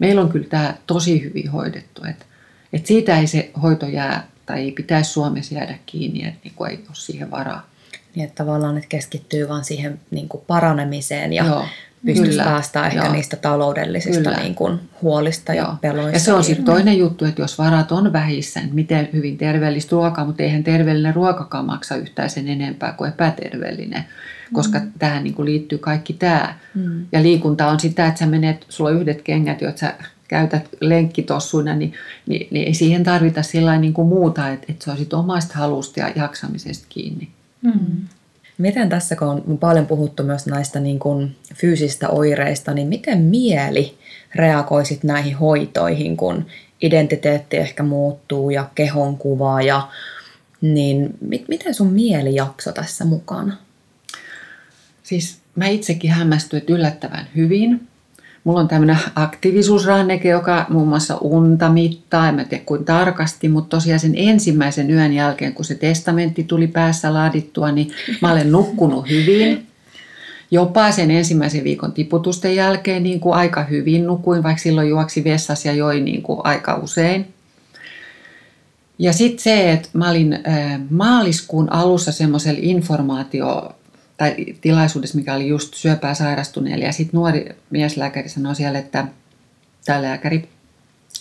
meillä on kyllä tämä tosi hyvin hoidettu, että, että siitä ei se hoito jää tai ei pitäisi Suomessa jäädä kiinni, että niin kuin ei ole siihen varaa. Niin, että tavallaan että keskittyy vaan siihen niin kuin paranemiseen ja joo, pystyisi kyllä, päästään ehkä joo. niistä taloudellisista niin kuin, huolista joo. ja peloista. Ja se on sitten toinen juttu, että jos varat on vähissä, niin miten hyvin terveellistä ruokaa, mutta eihän terveellinen ruokakaan maksa yhtään sen enempää kuin epäterveellinen, koska mm. tähän niin kuin liittyy kaikki tämä. Mm. Ja liikunta on sitä, että sä menet, sulla on yhdet kengät, joita sä käytät lenkkitossuina, niin, niin, niin ei siihen tarvita sillain niin kuin muuta, että, että se on sitten omasta halusta ja jaksamisesta kiinni. Mm. Miten tässä, kun on paljon puhuttu myös näistä niin kuin fyysistä oireista, niin miten mieli reagoi sit näihin hoitoihin, kun identiteetti ehkä muuttuu ja kehonkuva, ja, niin mit, miten sun mieli jakso tässä mukana? Siis mä itsekin hämmästyin yllättävän hyvin. Mulla on tämmöinen aktiivisuusranneke, joka muun muassa unta mittaa, en mä tiedä kuin tarkasti, mutta tosiaan sen ensimmäisen yön jälkeen, kun se testamentti tuli päässä laadittua, niin mä olen nukkunut hyvin. Jopa sen ensimmäisen viikon tiputusten jälkeen niin kuin aika hyvin nukuin, vaikka silloin juoksi vessassa ja joi niin kuin aika usein. Ja sitten se, että mä olin maaliskuun alussa semmoisella informaatio- tai tilaisuudessa, mikä oli just syöpää sairastuneelle. Ja sitten nuori mieslääkäri sanoi siellä, että tämä lääkäri,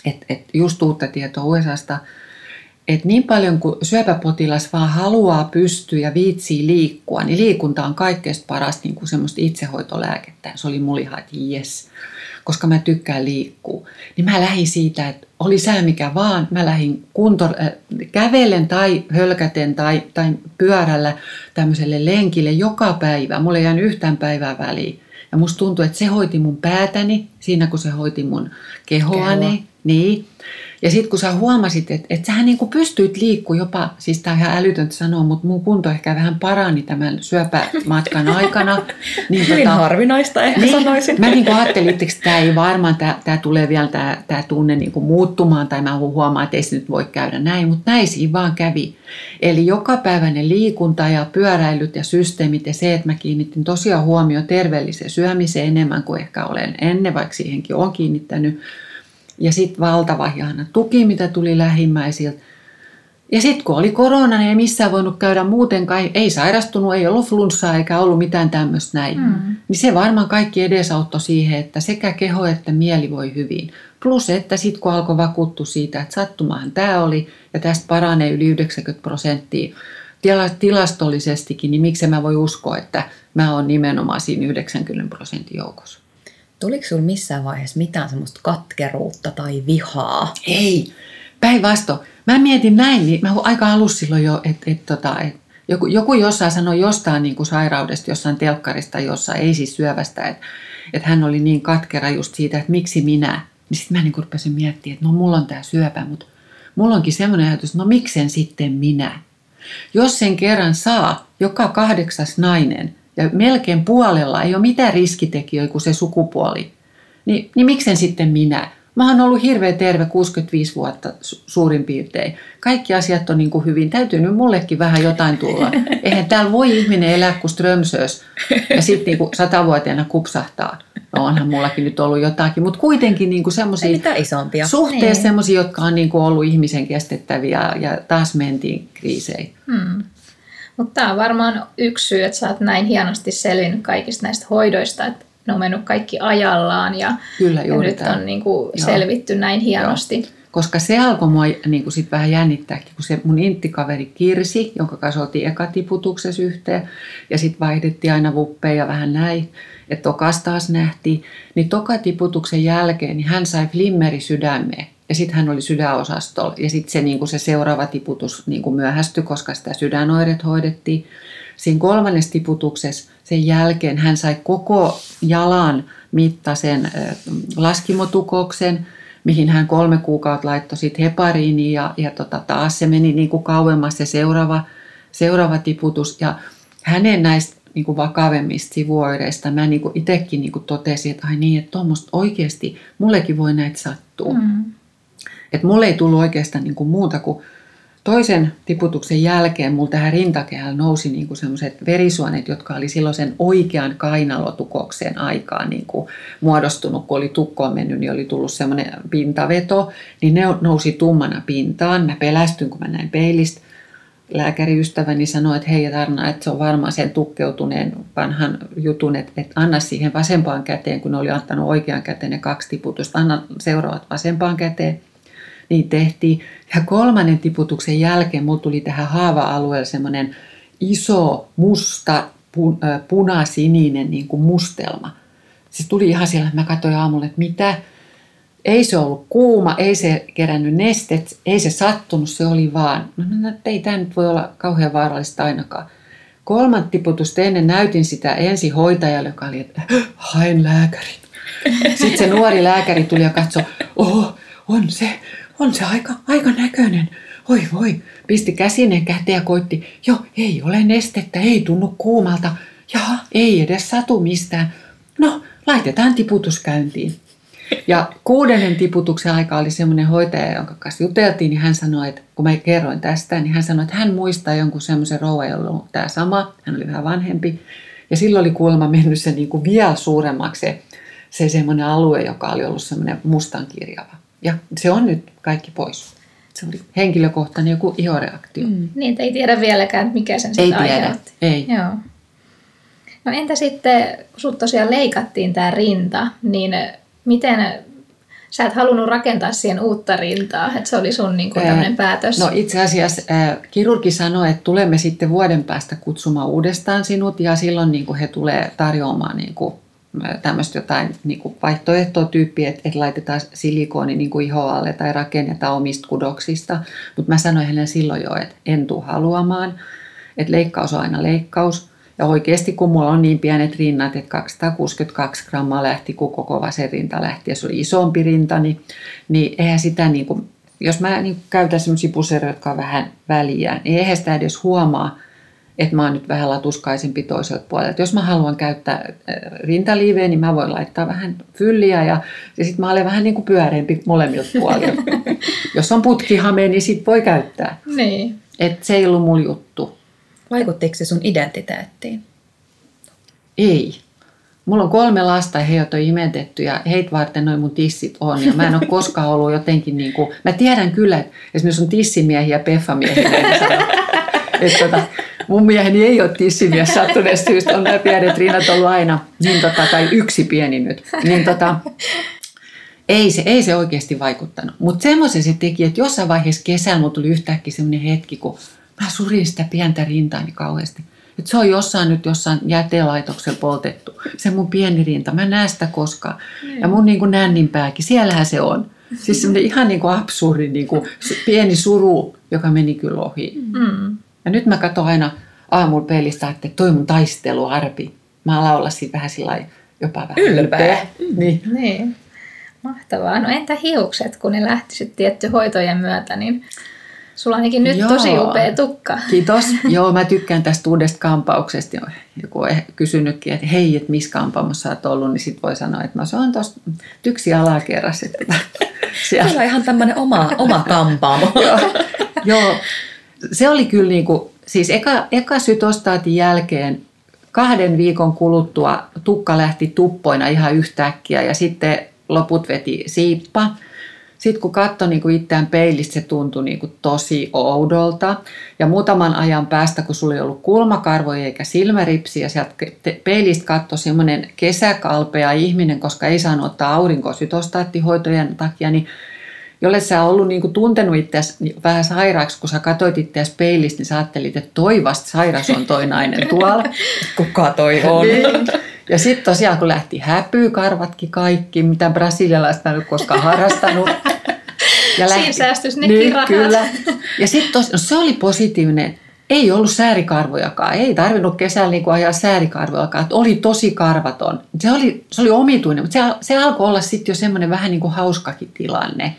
että et just uutta tietoa U S A:sta, että niin paljon kuin syöpäpotilas vaan haluaa pystyä ja viitsii liikkua, niin liikunta on kaikkein paras niin kuin semmoista itsehoitolääkettä. Se oli mulle ihan, että jes, koska mä tykkään liikkua. Niin mä lähdin siitä, että oli sää mikä vaan, mä lähdin kunto, kävellen tai hölkäten tai, tai pyörällä tämmöiselle lenkille joka päivä. Mulla ei jäänyt yhtään päivää väliin. Ja musta tuntui, että se hoiti mun päätäni siinä, kun se hoiti mun kehoani. Kehoa. Niin. Ja sitten kun sä huomasit, että et sähän niinku pystyit liikkua jopa, siis tää on ihan älytöntä sanoa, mutta mun kunto ehkä vähän parani tämän syöpämatkan aikana. Niin hyvin tota, harvinaista ehkä niin, sanoisin. Mä niinku ajattelin, että tää ei varmaan, tää, tää tulee vielä tää, tää tunne niinku muuttumaan, tai mä huomaan, että ei se nyt voi käydä näin, mutta näin siinä vaan kävi. Eli jokapäiväinen liikunta ja pyöräilyt ja systeemit ja se, että mä kiinnitin tosiaan huomioon terveelliseen syömiseen enemmän kuin ehkä olen ennen, vaikka siihenkin olen kiinnittänyt. Ja sitten valtava ihana tuki, mitä tuli lähimmäisiltä. Ja sitten kun oli korona, niin ei missään voinut käydä muutenkaan. Ei sairastunut, ei ollut flunssaa eikä ollut mitään tämmöistä näin. Mm. Niin se varmaan kaikki edesauttoi siihen, että sekä keho että mieli voi hyvin. Plus, että sitten kun alkoi vakuuttua siitä, että sattumahan tämä oli ja tästä paranee yli yhdeksänkymmentä prosenttia tilastollisestikin, niin miksi mä voi uskoa, että mä oon nimenomaan siinä yhdeksänkymmentä prosentin joukossa. Tuliko sinulla missään vaiheessa mitään semmoista katkeruutta tai vihaa? Ei, päinvastoin. Mä mietin näin, niin mä aika alussa silloin jo, että et, tota, et, joku, joku jossain sanoi jostain niin kuin sairaudesta, jossain telkkarista, jossain ei siis syövästä, että et hän oli niin katkera just siitä, että miksi minä. Niin sitten mä niin kuin rupesin miettimään, että no mulla on tämä syöpä, mutta mulla onkin semmoinen ajatus, että no miksen sitten minä. Jos sen kerran saa joka kahdeksas nainen, ja melkein puolella ei ole mitään riskitekijöitä kuin se sukupuoli. Niin, niin miksen sitten minä? Mä oon ollut hirveän terve kuusikymmentäviisi vuotta su- suurin piirtein. Kaikki asiat on niin kuin hyvin. Täytyy nyt mullekin vähän jotain tulla. Eihän täällä voi ihminen elää kuin strömsös ja sitten niin kuin satavuotiaana kupsahtaa. No onhan mullakin nyt ollut jotakin, mutta kuitenkin niin kuin semmoisia suhteessa semmoisia, jotka on niin kuin ollut ihmisen kestettäviä ja taas mentiin kriiseihin. Hmm. Mutta tämä on varmaan yksi syy, että sä oot näin hienosti selvinnyt kaikista näistä hoidoista, että ne on mennyt kaikki ajallaan ja, kyllä, ja nyt tämä on niinku selvitty näin hienosti. Joo. Koska se alkoi mua niinku sit vähän jännittääkin, kun se mun inttikaveri Kirsi, jonka kanssa oltiin eka tiputuksessa yhteen ja sitten vaihdettiin aina vuppeja vähän näin, että tokas taas nähtiin, niin toka tiputuksen jälkeen niin hän sai flimmeri sydämeen. Ja sitten hän oli sydänosastolla. Ja sitten se, niin se seuraava tiputus niin myöhästyi, koska sitä sydänoiret hoidettiin. Siinä kolmannessa tiputuksessa sen jälkeen hän sai koko jalan mittaisen laskimotukoksen, mihin hän kolme kuukautta laittoi sit hepariini. Ja, ja tota, taas se meni niin kuin kauemmas se seuraava, seuraava tiputus. Ja hänen näistä niin kuin vakavemmista sivuoireista mä niin kuin itsekin niin kuin totesin, että ai niin, että tuommoista oikeasti mullekin voi näitä sattua. Mm. Että mulle ei tullut oikeastaan niin kuin muuta kuin toisen tiputuksen jälkeen mulla tähän rintakehällä nousi niinku semmoiset verisuonet, jotka oli silloin sen oikean kainalotukokseen aikaan niinku muodostunut, kun oli tukkoon mennyt, niin oli tullut semmoinen pintaveto, niin ne nousi tummana pintaan. Mä pelästyin, kun mä näin peilistä. Lääkäriystäväni sanoi, että hei Arna, että se on varmaan sen tukkeutuneen vanhan jutun, että, että anna siihen vasempaan käteen, kun oli antanut oikean käteen ne kaksi tiputusta, anna seuraavat vasempaan käteen. Niin tehtiin. Ja kolmannen tiputuksen jälkeen mulla tuli tähän haava-alueelle semmoinen iso, musta, punasininen niin kuin mustelma. Se tuli ihan siellä, mä katsoin aamulla, että mitä. Ei se ollut kuuma, ei se kerännyt nestet, ei se sattunut, se oli vaan. No, no ei tämä nyt voi olla kauhean vaarallista ainakaan. Kolmat tiputusta ennen näytin sitä ensi hoitajalle, joka oli, että haen lääkärin. Sitten se nuori lääkäri tuli ja katsoi, oho, on se, on se aika, aika näköinen. Oi voi, pisti käsineen käteen ja koitti, joo, ei ole nestettä, ei tunnu kuumalta. Jaha, ei edes satu mistään. No, laitetaan tiputus käyntiin. Ja kuudennen tiputuksen aika oli semmoinen hoitaja, jonka kanssa juteltiin, niin hän sanoi, että kun mä kerroin tästä, niin hän sanoi, että hän muistaa jonkun semmoisen rouvan, jolla on tämä sama, hän oli vähän vanhempi. Ja silloin oli kuulemma mennyt se niin kuin vielä suuremmaksi se, se semmoinen alue, joka oli ollut semmoinen mustankirjava. Ja se on nyt kaikki pois. Se oli henkilökohtainen joku ihoreaktio. Mm. Niin, ei tiedä vieläkään, mikä sen sitten aiheutti. Ei tiedä, ei. Joo. No entä sitten, kun sut tosiaan leikattiin tämä rinta, niin miten sä et halunnut rakentaa siihen uutta rintaa, että se oli sun niin kuin tämmöinen päätös? No itse asiassa kirurgi sanoi, että tulemme sitten vuoden päästä kutsumaan uudestaan sinut ja silloin niin kuin he tulee tarjoamaan niin kuin tämmöistä jotain niin kuin vaihtoehtoa tyyppiä, että, että laitetaan silikooni niin kuin ihoalle tai rakennetaan omista kudoksista. Mutta mä sanoin hänelle silloin jo, että en tule haluamaan, että leikkaus on aina leikkaus. Ja oikeasti kun mulla on niin pienet rinnat, että kaksisataakuusikymmentäkaksi grammaa lähti, kun koko vasen rinta lähti ja se oli isompi rinta, niin, niin eihän sitä, niin kuin, jos mä niin käytän sellaisia puseroja, jotka on vähän väliään, niin eihän sitä edes huomaa, että mä oon nyt vähän latuskaisempi toiselta puolelta. Jos mä haluan käyttää rintaliiveä, niin mä voin laittaa vähän fylliä ja, ja sitten mä olen vähän niin kuin pyöreämpi molemmilta puolilta. Jos on putkihame, niin sit voi käyttää. Niin. Et se ei ollut mul juttu. Vaikuttiko se sun identiteettiin? Ei. Mulla on kolme lasta ja heidät on imetetty ja heitä varten noin mun tissit on. Ja mä en ole koskaan ollut jotenkin niin kuin, mä tiedän kyllä, että esimerkiksi on tissimiehiä ja peffamiehiä. Että tota, mun mieheni ei ole tissimies sattuneesta syystä. On nämä pienet rinnat ollut aina, niin tota, tai yksi pieni nyt. Niin tota, ei, se, ei se oikeasti vaikuttanut. Mutta semmoisen se teki, että jossain vaiheessa kesällä mulla tuli yhtäkkiä semmoinen hetki, kun mä surin sitä pientä rintaani kauheasti. Et se on jossain nyt jossain jätelaitoksella poltettu. Se mun pieni rinta. Mä en näe sitä koskaan. Mm. Ja mun niin kuin nänninpääkin. Siellähän se on. Siis semmoinen ihan niin kuin absurdi niin kuin pieni suru, joka meni kyllä ohi. Mm. Ja nyt mä katson aina aamulla peilistä, että toi mun taisteluarpi. Mä laulan siitä vähän sillä jopa vähän ylpeä. Mm. Niin. Niin. Mahtavaa. No entä hiukset, kun ne lähtisivät tietty hoitojen myötä, niin sulla ainakin nyt Joo. tosi upea tukka. Kiitos. Joo, mä tykkään tästä uudesta kampauksesta. Joku on kysynytkin, että hei, että missä kampaamossa olet ollut, niin sit voi sanoa, että no se on tuossa Tyksi alakerrassa. Kyllä ihan tämmöinen oma, oma kampaamo. Joo. Joo, se oli kyllä niin kuin, siis eka, eka sytostaatin jälkeen kahden viikon kuluttua tukka lähti tuppoina ihan yhtäkkiä ja sitten loput veti siippa. Sitten kun katsoi niin itseään peilistä, se tuntui niin tosi oudolta. Ja muutaman ajan päästä, kun sulla ei ollut kulmakarvoja eikä silmäripsiä, sieltä peilistä katsoi semmoinen kesäkalpea ihminen, koska ei saanut ottaa aurinkoa sytostaattihoitojen takia, niin jolle sä ollut niin tuntenut itseäsi vähän sairaaksi, kun sä katsoit itseäsi peilistä, niin sä ajattelit, että toi vasta sairas on toi nainen tuolla. Kuka toi on? Ja sitten tosiaan, kun lähti häpyy, karvatkin kaikki, mitä brasilialaista en ole koskaan harrastanut. Ja lähti. Siinä säästyisi nekin niin, rahat. Kyllä. Ja sitten tosiaan, no se oli positiivinen. Ei ollut säärikarvojakaan. Ei tarvinnut kesällä niin kuin ajaa säärikarvojakaan. Et oli tosi karvaton. Se oli, se oli omituinen, mutta se, se alkoi olla sitten jo semmoinen vähän niin kuin hauskakin tilanne.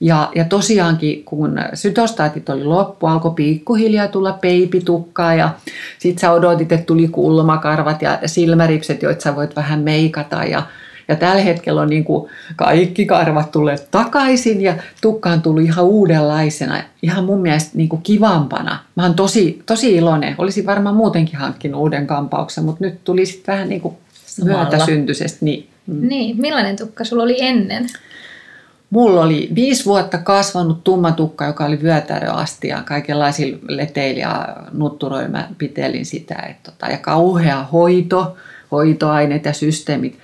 Ja, ja tosiaankin, kun sytostaatit oli loppu, alkoi pikkuhiljaa tulla peipitukkaa ja sit sä odotit, että tuli kulmakarvat ja silmäripset, joita sä voit vähän meikata ja Ja tällä hetkellä on niin kuin kaikki karvat tulleet takaisin ja tukka on tullut ihan uudenlaisena. Ihan mun mielestä niin kuin kivampana. Mä oon tosi, tosi iloinen. Olisin varmaan muutenkin hankkinut uuden kampauksen, mutta nyt tuli sitten vähän niin kuin myötäsyntyisesti. Niin. Mm. Niin, millainen tukka sulla oli ennen? Mulla oli viisi vuotta kasvanut tumma tukka, joka oli vyötäröasti ja kaikenlaisilla leteillä ja nutturoilla mä pitelin sitä. Et tota, ja kauhea hoito, hoitoaineet ja systeemit.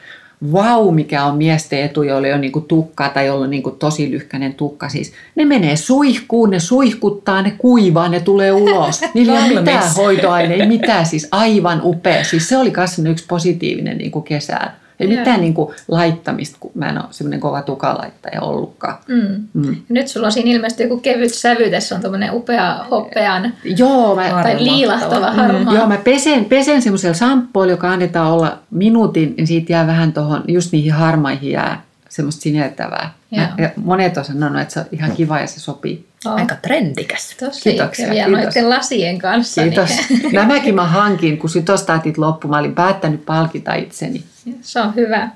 Vau, mikä on miesten etu, jolle on niinku tukkaa tai jolla on niinku tosi lyhkäinen tukka. Siis ne menee suihkuun, ne suihkuttaa, ne kuivaa, ne tulee ulos. Niillä ei ole mitään hoitoaine, ei mitään. Siis aivan upea. Siis se oli kasvanut yksi positiivinen niinku kesään. Ei Joo. mitään niin kuin laittamista, kun mä en ole semmoinen kova tukalaittaja ollutkaan. Mm. Mm. Nyt sulla on siinä ilmeisesti joku kevyt sävy, tässä on tommoinen upea hopean Joo, mä, tai liilahtava harmaa. Mm. Joo, mä pesen, pesen semmoisella samppuilla, joka annetaan olla minuutin, niin siitä jää vähän tuohon, just niihin harmaihin jää semmoista sinertävää. Mä, monet on sanonut, että se on ihan kiva ja se sopii. Oh. Aika trendikäs. Tosi. Kiitoksia. Ja vielä kiitos. Noiden lasien kanssa. Kiitos. Niin. Nämäkin mä hankin, kun sytostaatit loppu. Mä olin päättänyt palkita itseni. Se on hyvä.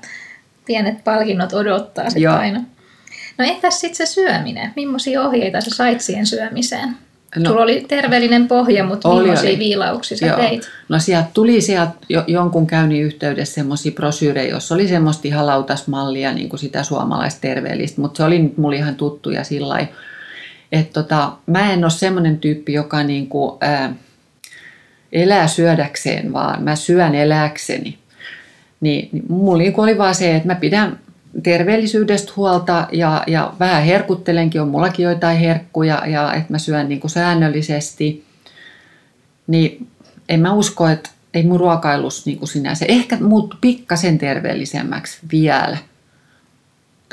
Pienet palkinnot odottaa sitten aina. No entäs sitten se syöminen? Millaisia ohjeita sä sait siihen syömiseen? No, sulla oli terveellinen pohja, mutta oli, millaisia oli. viilauksia sä Joo. teit? No sieltä tuli sieltä jo, jonkun käynnin yhteydessä semmoisia brosyyrejä, jossa oli semmoista ihan lautasmallia, niin kuin sitä suomalaista terveellistä, mutta se oli nyt mulle ihan tuttu ja sillä lailla. Että tota, mä en ole semmoinen tyyppi, joka niinku, ää, elää syödäkseen, vaan mä syön elääkseni. Niin, niin mulla niinku oli vaan se, että mä pidän terveellisyydestä huolta ja, ja vähän herkuttelenkin, on mullakin joitain herkkuja, ja että mä syön niinku säännöllisesti. Niin en mä usko, että ei mun ruokailus niinku sinänsä, ehkä muuttu pikkasen terveellisemmäksi vielä.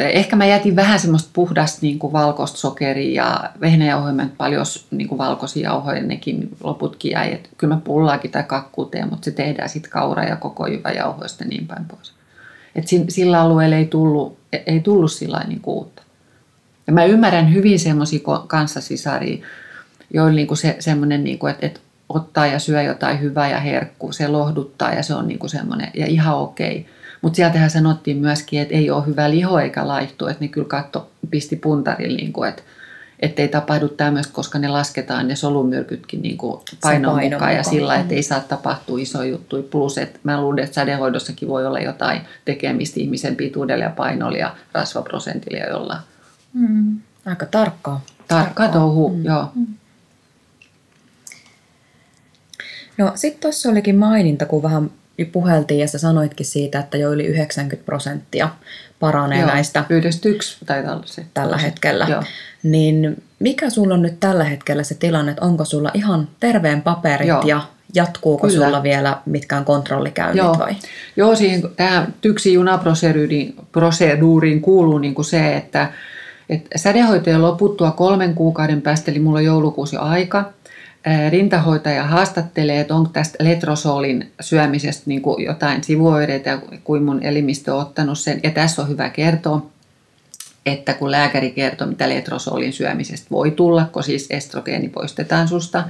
Ehkä mä jätin vähän semmoista puhdasta niin kuin valkoista sokeria ja vehnäjauhoja, paljon niin kuin valkoisia jauhoja, nekin loputkin jäi. Et kyllä mä pullaakin tai kakkua teen, mutta se tehdään sitten kaura- ja kokoijyväjauhoista ja niin päin pois. Et sillä alueella ei tullut, ei tullut sillä niin kuin uutta. Ja mä ymmärrän hyvin semmoisia kanssasisaria, joilla niin kuin se, semmoinen, niin kuin, että, että ottaa ja syö jotain hyvää ja herkkuu, se lohduttaa ja se on niin kuin semmoinen ja ihan okei. Okay. Mutta sieltähän sanottiin myöskin, että ei ole hyvä liho eikä laihtua, että ne kyllä katto, pisti puntarille, niin että et ei tapahdu tämmöistä, koska ne lasketaan ne solumyrkytkin niin painon mukaan, mukaan ja sillä lailla, että ei saa tapahtua iso juttu. Plus, että mä luulen, että sädehoidossakin voi olla jotain tekemistä ihmisen pituudelle ja painolle ja rasvaprosentille ja jollain. Mm. Aika tarkkaa. Tarkkaa touhuu, mm. joo. Mm. No sitten tuossa olikin maininta, kun vähän puheltiin ja sä sanoitkin siitä, että jo yli yhdeksänkymmentä prosenttia paranee Joo, näistä. yhdeksänkymmentäyksi taitaa olla se. Tällä hetkellä. Joo. Niin mikä sulla on nyt tällä hetkellä se tilanne, että onko sulla ihan terveen paperit Joo. ja jatkuuko Kyllä. sulla vielä mitkään kontrollikäynnit Joo. vai? Joo, siihen tähän tyksi junaproseduuriin kuuluu niin kuin se, että, että sädehoitojen loputtua kolmen kuukauden päästä, eli mulla on joulukuusi aika, rintahoitaja haastattelee, että onko tästä letrosolin syömisestä niin kuin jotain sivuoireita, kuin mun elimistö on ottanut sen. Ja tässä on hyvä kertoa, että kun lääkäri kertoo, mitä letrosolin syömisestä voi tulla, kun siis estrogeeni poistetaan susta,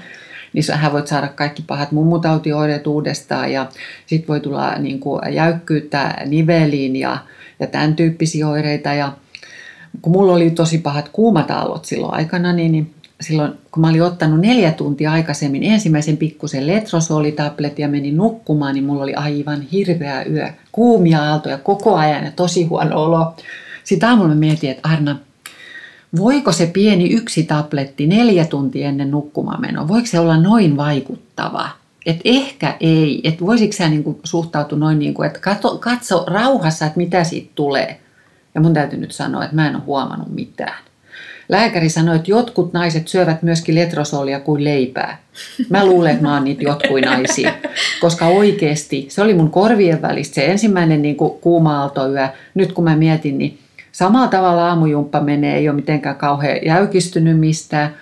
niin sähän voit saada kaikki pahat mummutautioireet uudestaan. Ja sitten voi tulla niin kuin jäykkyyttä niveliin ja, ja tämän tyyppisiä oireita. Ja kun mulla oli tosi pahat kuumat aallot silloin aikana, niin silloin, kun mä olin ottanut neljä tuntia aikaisemmin ensimmäisen pikkusen letrosolitabletin ja menin nukkumaan, niin mulla oli aivan hirveä yö. Kuumia aaltoja koko ajan ja tosi huono olo. Sitten aamulla mä mietin, että Arna, voiko se pieni yksi tabletti neljä tuntia ennen nukkumaan menoa, voiko se olla noin vaikuttava? Että ehkä ei. Että voisitko sä niinku suhtautua noin, niinku, että katso, katso rauhassa, että mitä siitä tulee. Ja mun täytyy nyt sanoa, että mä en ole huomannut mitään. Lääkäri sanoi, että jotkut naiset syövät myöskin letrosolia kuin leipää. Mä luulen, että mä oon niitä jotkui naisia, koska oikeasti se oli mun korvien välistä se ensimmäinen niin kuin kuuma-aaltoyö. Nyt kun mä mietin, niin samalla tavalla aamujumppa menee, ei ole mitenkään kauhean jäykistynyt mistään.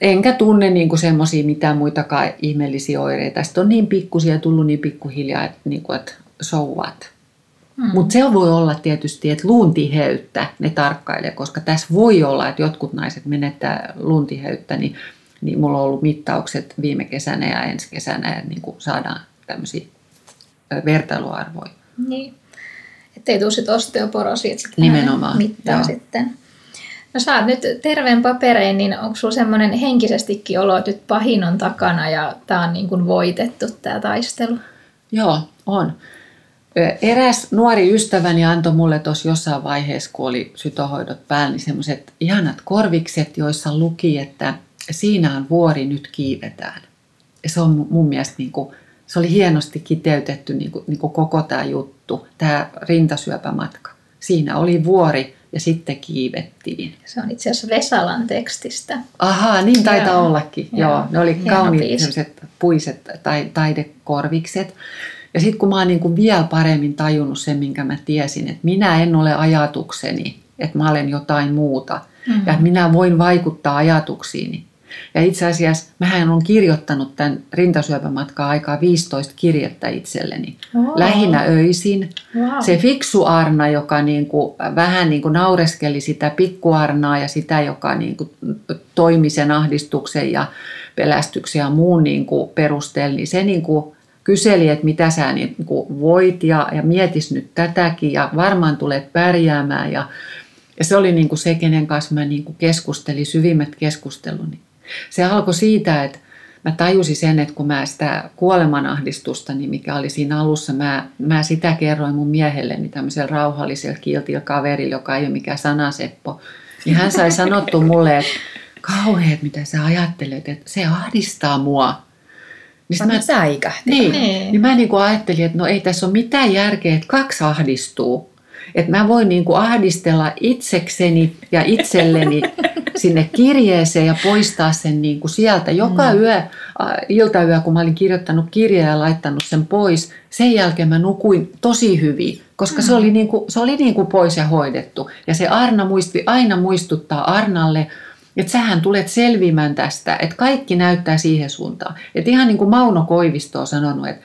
Enkä tunne niin kuin semmoisia mitään muitakaan ihmeellisiä oireita. Sitten on niin pikkusia tullut niin pikkuhiljaa, että, niin kuin, että souvat. Hmm. Mutta se voi olla tietysti, että luuntiheyttä ne tarkkailee, koska tässä voi olla, että jotkut naiset menettää luuntiheyttä, niin, niin mulla on ollut mittaukset viime kesänä ja ensi kesänä, ja niin saadaan tämmöisiä vertailuarvoja. Niin. ettei tule sit osteoporosia, että sit nimenomaan mittaa. Joo. Sitten. No sä oot nyt terveen paperein, niin onko sulla semmoinen henkisestikin olo, että nyt pahin on takana ja tää on niin kuin voitettu tää taistelu? Joo, on. Eräs nuori ystäväni antoi mulle tuossa jossain vaiheessa, kun oli sytohoidot päällä, niin semmoiset ihanat korvikset, joissa luki, että Siinaan vuori nyt kiivetään. Ja se on mun mielestä, niin kuin, se oli hienosti kiteytetty niin kuin, niin kuin koko tämä juttu, tämä rintasyöpämatka. Siinä oli vuori ja sitten kiivettiin. Se on itse asiassa Vesalan tekstistä. Ahaa, niin taitaa joo. ollakin. Joo. Joo, ne oli hieno kauniit sellaiset puiset tai taidekorvikset. Ja sitten kun mä oon niin kuin vielä paremmin tajunnut sen, minkä mä tiesin, että minä en ole ajatukseni, että mä olen jotain muuta. Mm-hmm. Ja minä voin vaikuttaa ajatuksiini. Ja itse asiassa mähän olen kirjoittanut tämän rintasyöpämatkaa aikaa viisitoista kirjettä itselleni. Oh. Lähinnä öisin. Wow. Se fiksu Arna, joka niin kuin, vähän niin kuin naureskeli sitä pikkuarnaa ja sitä, joka niin kuin toimi sen ahdistuksen ja pelästyksen ja muun niin kuin perusteella, niin se niin kuin kyseli, että mitä sä niin kuin voit ja, ja mietis nyt tätäkin ja varmaan tulet pärjäämään. Ja, ja se oli niin kuin se, kenen kanssa mä niin kuin keskustelin, syvimmät keskusteluni. Se alkoi siitä, että mä tajusin sen, että kun mä sitä kuolemanahdistustani, mikä oli siinä alussa, mä, mä sitä kerroin mun miehelleni tämmöisellä rauhallisella kiltillä kaverilla, joka ei ole mikään sanaseppo. Niin hän sai sanottu mulle, että kauheet, mitä sä ajattelet, että se ahdistaa mua. Niin mä säikähtin. Niin, niin. niin mä niin kuin ajattelin, että no ei tässä ole mitään järkeä, että kaksi ahdistuu. Että mä voin niin kuin ahdistella itsekseni ja itselleni sinne kirjeeseen ja poistaa sen niin kuin sieltä. Joka mm. yö, iltayö, kun mä olin kirjoittanut kirjaa ja laittanut sen pois, sen jälkeen mä nukuin tosi hyvin, koska mm. se oli, niin kuin, se oli niin kuin pois ja hoidettu. Ja se Arna muisti aina muistuttaa Arnalle, että sähän tulet selviämään tästä, että kaikki näyttää siihen suuntaan. Että ihan niin kuin Mauno Koivisto on sanonut, että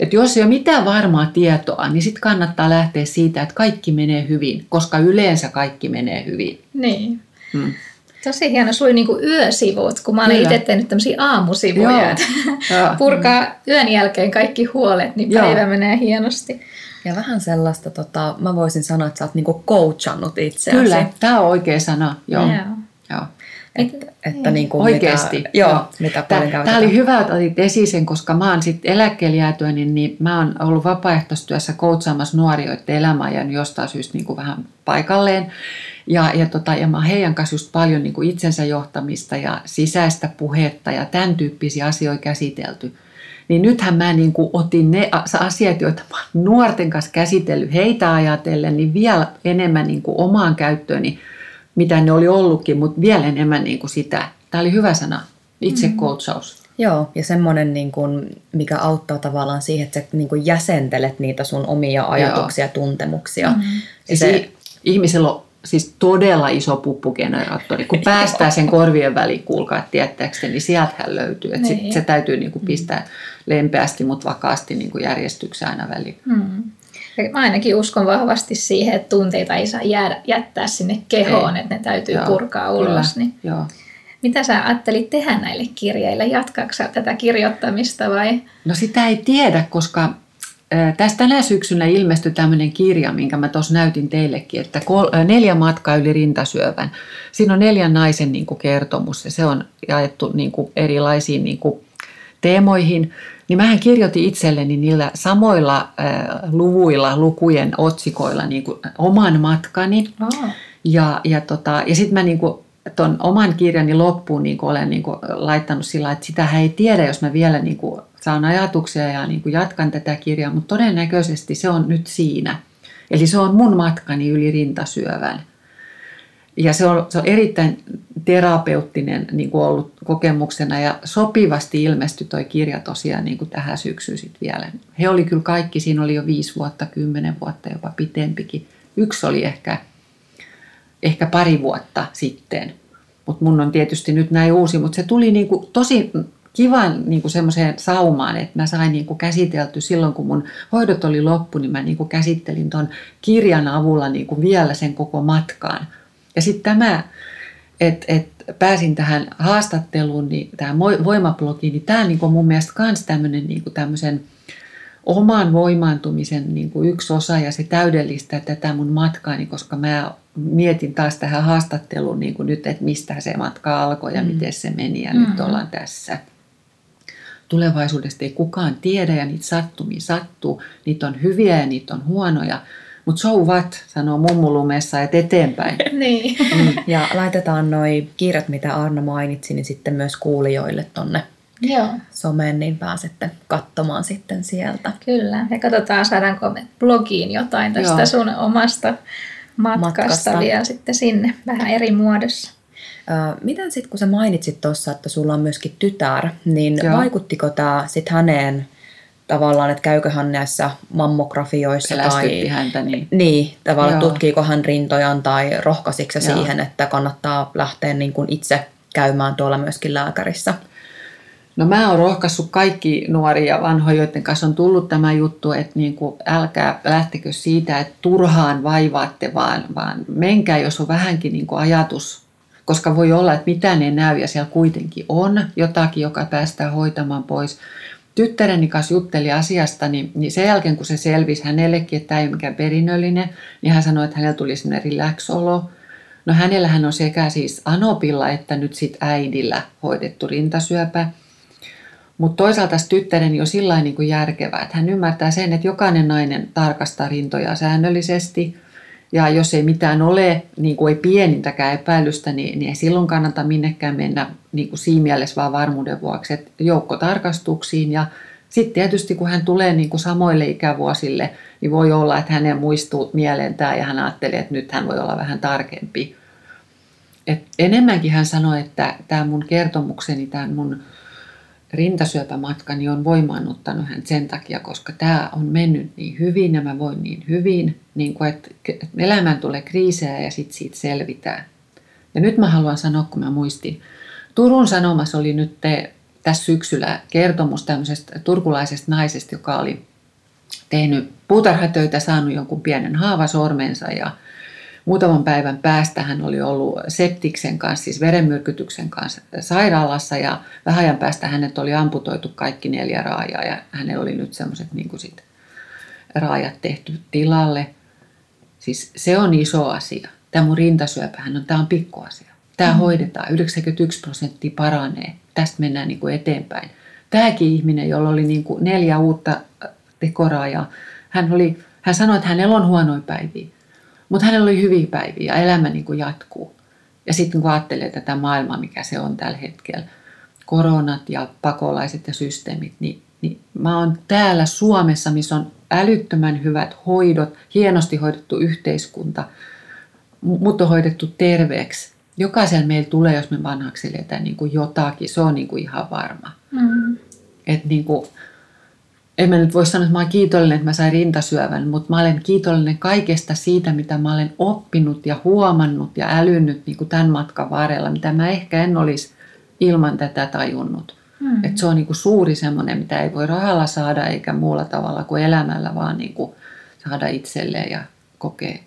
että jos ei ole mitään varmaa tietoa, niin sitten kannattaa lähteä siitä, että kaikki menee hyvin, koska yleensä kaikki menee hyvin. Niin. Hmm. Tosi hieno. Sulla oli niin kuin yösivut, kun mä olen itse tehnyt tämmöisiä aamusivuja. Purkaa yön jälkeen kaikki huolet, niin päivä Joo. menee hienosti. Ja vähän sellaista, tota, mä voisin sanoa, että sä oot niin kuin coachannut itseäsi. Kyllä, tää on oikea sana. Joo. Joo. Joo. Että, että niin kuin oikeasti. Mitä, joo, joo. Mitä paljon käytetään. Tämä oli hyvä, että otit esiin sen, koska mä oon sitten eläkkeelle jäätyäni, niin, niin mä oon ollut vapaaehtoistyössä koutsaamassa nuoria, että elämä on jäänyt jostain syystä niin kuin vähän paikalleen. Ja, ja, tota, ja mä oon heidän kanssa just paljon niin kuin itsensä johtamista ja sisäistä puhetta ja tämän tyyppisiä asioita käsitelty. Niin nythän mä niin kuin otin ne asiat, joita mä oon nuorten kanssa käsitellyt heitä ajatellen, niin vielä enemmän niin kuin omaan käyttööni. Mitä ne oli ollutkin, mutta vielä enemmän niin kuin sitä. Tämä oli hyvä sana, itse coachaus. Mm. Joo, ja semmoinen, niin kuin, mikä auttaa tavallaan siihen, että sä niin kuin jäsentelet niitä sun omia ajatuksia ja tuntemuksia. Mm. Ja se, se, ihmisellä on siis todella iso puppugeneraattori. Kun päästään sen korvien väliin, kuulkaa tietääkseni, niin sieltähän löytyy. Et sit, se täytyy niin kuin pistää lempeästi, mutta vakaasti niin kuin järjestykseen aina väliin. Mm. Mä ainakin uskon vahvasti siihen, että tunteita ei saa jäädä, jättää sinne kehoon, ei. Että ne täytyy Joo. purkaa ulos. Niin. Joo. Mitä sä ajattelit tehdä näille kirjeille? Jatkaako sä tätä kirjoittamista vai? No sitä ei tiedä, koska tästä tänä syksynä ilmestyi tämmöinen kirja, minkä mä tuossa näytin teillekin, että kol, neljä matkaa yli rintasyövän. Siinä on neljän naisen niin kuin kertomus ja se on jaettu niin kuin erilaisiin niin kuin teemoihin. Niin mähän kirjoitin itselleni niillä samoilla äh, luvuilla, lukujen otsikoilla niin kuin oman matkani. Oh. Ja, ja, tota, ja sitten mä niin kuin ton oman kirjani loppuun niin kuin olen niin kuin laittanut sillä, että sitähän ei tiedä, jos mä vielä niin kuin saan ajatuksia ja niin kuin jatkan tätä kirjaa, mutta todennäköisesti se on nyt siinä. Eli se on mun matkani yli rintasyövän. Ja se on, se on erittäin terapeuttinen niin kuin ollut kokemuksena ja sopivasti ilmestyi toi kirja tosiaan niin kuin tähän syksyyn sitten vielä. He oli kyllä kaikki, siinä oli jo viisi vuotta, kymmenen vuotta, jopa pitempikin. Yksi oli ehkä, ehkä pari vuotta sitten, mutta mun on tietysti nyt näin uusi, mutta se tuli niin kuin tosi kivan niin kuin semmoiseen saumaan, että mä sain niin kuin käsitelty silloin, kun mun hoidot oli loppu, niin mä niin kuin käsittelin ton kirjan avulla niin kuin vielä sen koko matkaan. Ja sitten tämä, että et pääsin tähän haastatteluun, niin tämä Voimablogiin, niin tämä on niinku mun mielestä myös niinku tämmöisen oman voimaantumisen niin kuin yksi osa ja se täydellistää tätä mun matkaani, koska mä mietin taas tähän haastatteluun niin kuin nyt, että mistä se matka alkoi ja mm. miten se meni ja mm-hmm. nyt ollaan tässä. Tulevaisuudesta ei kukaan tiedä ja niitä sattumia sattuu, niitä on hyviä ja niitä on huonoja. Mutta so what, sanoo mummulumessa, että eteenpäin. Niin. Ja laitetaan noi kirjat, mitä Arna mainitsi, niin sitten myös kuulijoille tonne Joo. someen, niin pääsette katsomaan sitten sieltä. Kyllä, ja katsotaan saadaanko me blogiin jotain tästä Joo. sun omasta matkasta, matkasta vielä sitten sinne, vähän eri muodossa. Äh, miten sitten, kun sä mainitsit tuossa, että sulla on myöskin tytär, niin Joo. vaikuttiko tämä sitten häneen? Tavallaan, että käykö hän näissä mammografioissa tai häntä, niin, niin tavallaan Joo. tutkiiko hän rintojaan tai rohkaisiko siihen, että kannattaa lähteä niin kuin itse käymään tuolla myöskin lääkärissä? No mä oon rohkaissut kaikki nuoria ja vanhoja, joiden kanssa on tullut tämä juttu, että niin kuin, älkää lähtekö siitä, että turhaan vaivaatte, vaan, vaan menkää, jos on vähänkin niin kuin ajatus. Koska voi olla, että mitään ei näy ja siellä kuitenkin on jotakin, joka päästään hoitamaan pois. Tyttäreni kanssa jutteli asiasta, niin, niin sen jälkeen kun se selvisi hänellekin, että tämä ei ole mikään perinnöllinen, niin hän sanoi, että hänellä tuli sellainen relax-olo. No hänellähän on sekä siis anopilla että nyt sit äidillä hoidettu rintasyöpä. Mutta toisaalta tyttäreni on sillä lailla niin kuin järkevää, että hän ymmärtää sen, että jokainen nainen tarkastaa rintoja säännöllisesti. Ja jos ei mitään ole, niin kuin ei pienintäkään epäilystä, niin, niin ei silloin kannata minnekään mennä niin kuin siinä mielessä vaan varmuuden vuoksi, että joukkotarkastuksiin. Ja sitten tietysti kun hän tulee niin kuin samoille ikävuosille, niin voi olla, että hänen muistuu mieleen tämä ja hän ajattelee, että nyt hän voi olla vähän tarkempi. Et enemmänkin hän sanoi, että tämä mun kertomukseni, tämä mun rintasyöpämatkani niin on voimaannuttanut hän sen takia, koska tämä on mennyt niin hyvin ja mä voin niin hyvin, niin kuin, että elämään tulee kriisejä ja sitten siitä selvitään. Ja nyt mä haluan sanoa, kun mä muistin. Turun Sanomassa oli nyt te, tässä syksyllä kertomus tämmöisestä turkulaisesta naisesta, joka oli tehnyt puutarhatöitä, saanut jonkun pienen haavasormensa ja muutaman päivän päästä hän oli ollut septiksen kanssa, siis verenmyrkytyksen kanssa sairaalassa ja vähän ajan päästä hänet oli amputoitu kaikki neljä raajaa ja hänellä oli nyt semmoiset niin kuin sit, raajat tehty tilalle. Siis se on iso asia. Tämä mun rintasyöpähän on, tämä on pikkuasia. Tämä mm-hmm. hoidetaan, yhdeksänkymmentäyksi prosenttia paranee. Tästä mennään niin kuin eteenpäin. Tämäkin ihminen, jolla oli niin kuin neljä uutta tekoraajaa, hän, oli, hän sanoi, että hänellä on huonoja päiviä. Mutta hänellä oli hyviä päiviä ja elämä niin kuin jatkuu. Ja sitten kun ajattelee tätä maailmaa, mikä se on tällä hetkellä, koronat ja pakolaiset ja systeemit, niin, niin mä oon täällä Suomessa, missä on älyttömän hyvät hoidot, hienosti hoidettu yhteiskunta, mut on hoidettu terveeksi. Jokaisella meillä tulee, jos me vanhaksi eletään niin kuin jotakin, se on niin kuin ihan varma. Mm-hmm. Että niin kuin... En mä nyt voi sanoa, että mä olen kiitollinen, että mä sain rintasyövän, mutta mä olen kiitollinen kaikesta siitä, mitä mä olen oppinut ja huomannut ja älynnyt niin kuin tämän matkan varrella, mitä mä ehkä en olisi ilman tätä tajunnut. Mm-hmm. Että se on niin kuin suuri semmoinen, mitä ei voi rahalla saada eikä muulla tavalla kuin elämällä, vaan niin kuin saada itselleen ja kokea.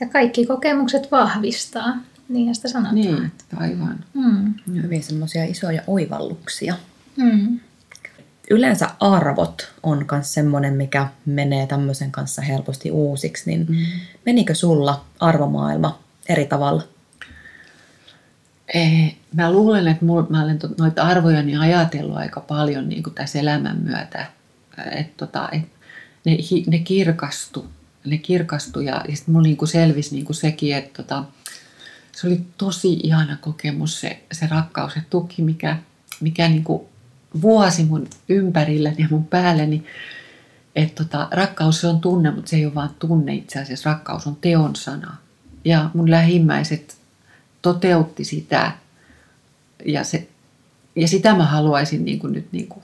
Ja kaikki kokemukset vahvistaa, niinhän sitä sanotaan. Niin, aivan. Mm. Hyvin semmoisia isoja oivalluksia. Mm. Yleensä arvot on myös semmoinen, mikä menee tämmöisen kanssa helposti uusiksi, niin mm. menikö sulla arvomaailma eri tavalla? Ei, mä luulen, että mul, mä olen noita arvojani ajatellut aika paljon niin kuin tässä elämän myötä. Et tota, et ne, ne kirkastu, ne kirkastu ja, ja sitten mulla niinku selvisi niinku sekin, että tota, se oli tosi ihana kokemus se, se rakkaus ja tuki, mikä, mikä niinku... vuosi mun ympärillä ja mun päälleni, että tota, rakkaus se on tunne, mutta se ei ole vaan tunne itse asiassa. Rakkaus on teon sana. Ja mun lähimmäiset toteutti sitä. Ja, se, ja sitä mä haluaisin niin kuin nyt... Niin kuin,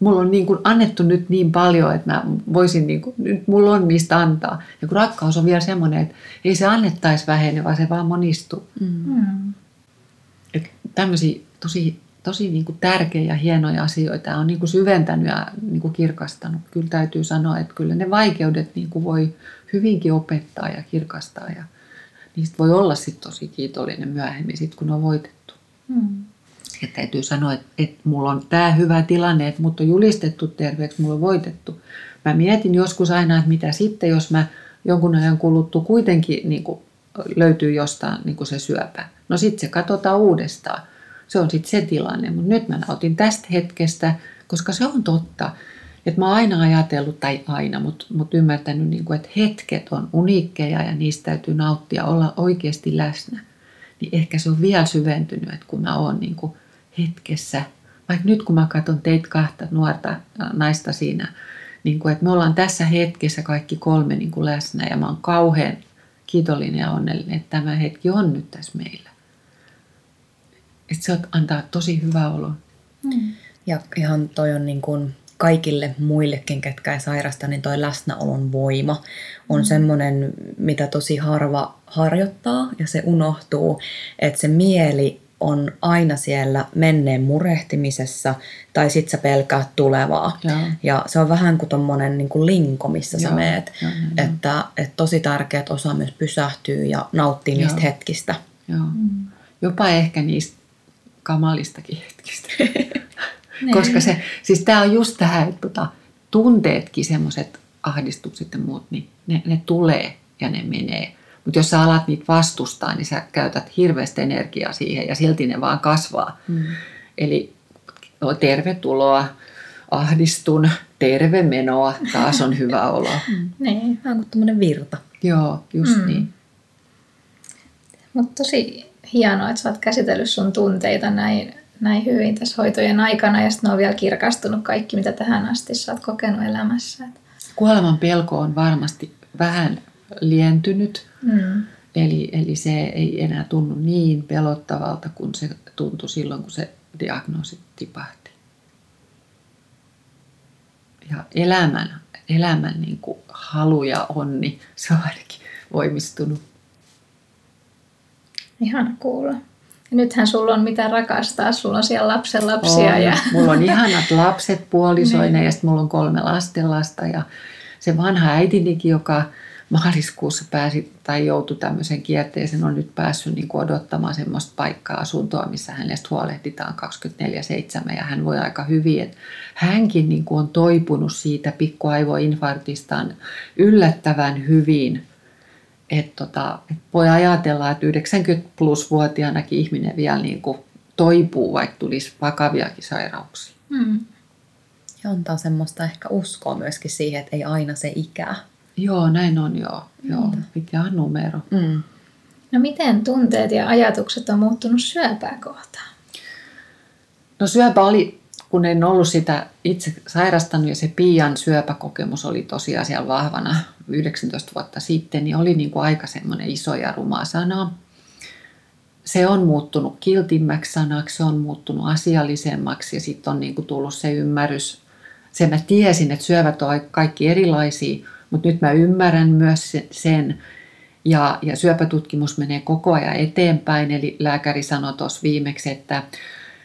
mulla on niin kuin annettu nyt niin paljon, että mä voisin... Niin kuin, nyt mulla on mistä antaa. Ja kun rakkaus on vielä semmoinen, että ei se annettaisi vähene, vaan se vaan monistuu. Mm. Että tämmöisiä tosi... Tosi niin kuin tärkeä ja hienoja asioita on niin kuin syventänyt ja niin kuin kirkastanut. Kyllä täytyy sanoa, että kyllä ne vaikeudet niin kuin voi hyvinkin opettaa ja kirkastaa. Ja niistä voi olla sit tosi kiitollinen myöhemmin, sit kun on voitettu. Mm. että täytyy sanoa, että, että mulla on tämä hyvä tilanne, että mut on julistettu terveeksi, mulla on voitettu. Mä mietin joskus aina, että mitä sitten, jos mä jonkun ajan kuluttua kuitenkin niin kuin löytyy jostain niin kuin se syöpä. No sitten se katsotaan uudestaan. Se on sitten se tilanne, mutta nyt mä nautin tästä hetkestä, koska se on totta. Että mä oon aina ajatellut, tai aina, mutta mut ymmärtänyt, niin kuin, että hetket on uniikkeja ja niistä täytyy nauttia, olla oikeasti läsnä. Niin ehkä se on vielä syventynyt, että kun mä oon niin kuin hetkessä, vaikka nyt kun mä katson teitä kahta nuorta naista siinä, niin kuin, että me ollaan tässä hetkessä kaikki kolme niin kuin läsnä ja mä oon kauhean kiitollinen ja onnellinen, että tämä hetki on nyt tässä meillä. Että se antaa tosi hyvä olo. Mm. Ja ihan toi on niin kuin kaikille muillekin, ketkä ei sairasta, niin toi läsnäolon voima on mm. semmoinen, mitä tosi harva harjoittaa ja se unohtuu, että se mieli on aina siellä menneen murehtimisessa tai sit sä pelkäät tulevaa. Ja, ja se on vähän kuin tommonen niin kuin linko, missä ja. sä meet. Ja, ja, ja. Että, että tosi tärkeää, että osaa myös pysähtyä ja nauttia niistä ja. hetkistä. Ja. Mm. Jopa ehkä niistä kamalistakin hetkistä. Koska se, siis tää on just tähän, että tota, tunteetkin, semmoiset ahdistukset ja muut, niin ne, ne tulee ja ne menee. Mutta jos sä alat niitä vastustaa, niin sä käytät hirveästi energiaa siihen ja silti ne vaan kasvaa. Mm. Eli tervetuloa, ahdistun, terve menoa, taas on hyvä olo. Niin, vähän kuin tommoinen virta. Joo, just mm. niin. Mutta tosi hienoa, että sä oot käsitellyt sun tunteita näin, näin hyvin tässä hoitojen aikana ja sitten ne on vielä kirkastunut kaikki, mitä tähän asti sä oot kokenut elämässä. Kuoleman pelko on varmasti vähän lientynyt, mm. eli, eli se ei enää tunnu niin pelottavalta kuin se tuntui silloin, kun se diagnoosi tipahti. Ja elämän, elämän niin kuin halu ja onni, se on ainakin voimistunut. Ihana kuulla. Ja nythän sulla on mitä rakastaa, sulla on siellä lapsen lapsia. On, ja mulla on ihanat lapset puolisoinen ja sitten mulla on kolme lastenlasta ja se vanha äitinikin, joka maaliskuussa pääsi tai joutui tämmöisen kierteeseen, on nyt päässyt niin kuin odottamaan semmoista paikkaa, asuntoa, missä hänestä huolehditaan kaksikymmentäneljä seitsemän ja hän voi aika hyvin. Et hänkin niin kuin on toipunut siitä pikkuaivoinfarktistaan yllättävän hyvin. Et tota, et voi ajatella, että yhdeksänkymmentä plus vuotiaanakin ihminen vielä niin kuin toipuu, vaikka tulisi vakaviakin sairauksia. Hmm. Ja antaa semmoista ehkä uskoa myöskin siihen, että ei aina se ikää. Joo, näin on joo. joo. Pitää on numero. Mm. No miten tunteet ja ajatukset on muuttunut syöpää kohtaan? No syöpä oli, kun en ollut sitä itse sairastanut ja se Pian syöpäkokemus oli tosiaan siellä vahvana yhdeksäntoista vuotta sitten, niin oli niin kuin aika semmoinen iso ja ruma sana. Se on muuttunut kiltimmäksi sanaksi, se on muuttunut asiallisemmaksi ja sitten on niin kuin tullut se ymmärrys. Se mä tiesin, että syövät on kaikki erilaisia. Mutta nyt mä ymmärrän myös sen, ja, ja syöpätutkimus menee koko ajan eteenpäin, eli lääkäri sanoi tuossa viimeksi, että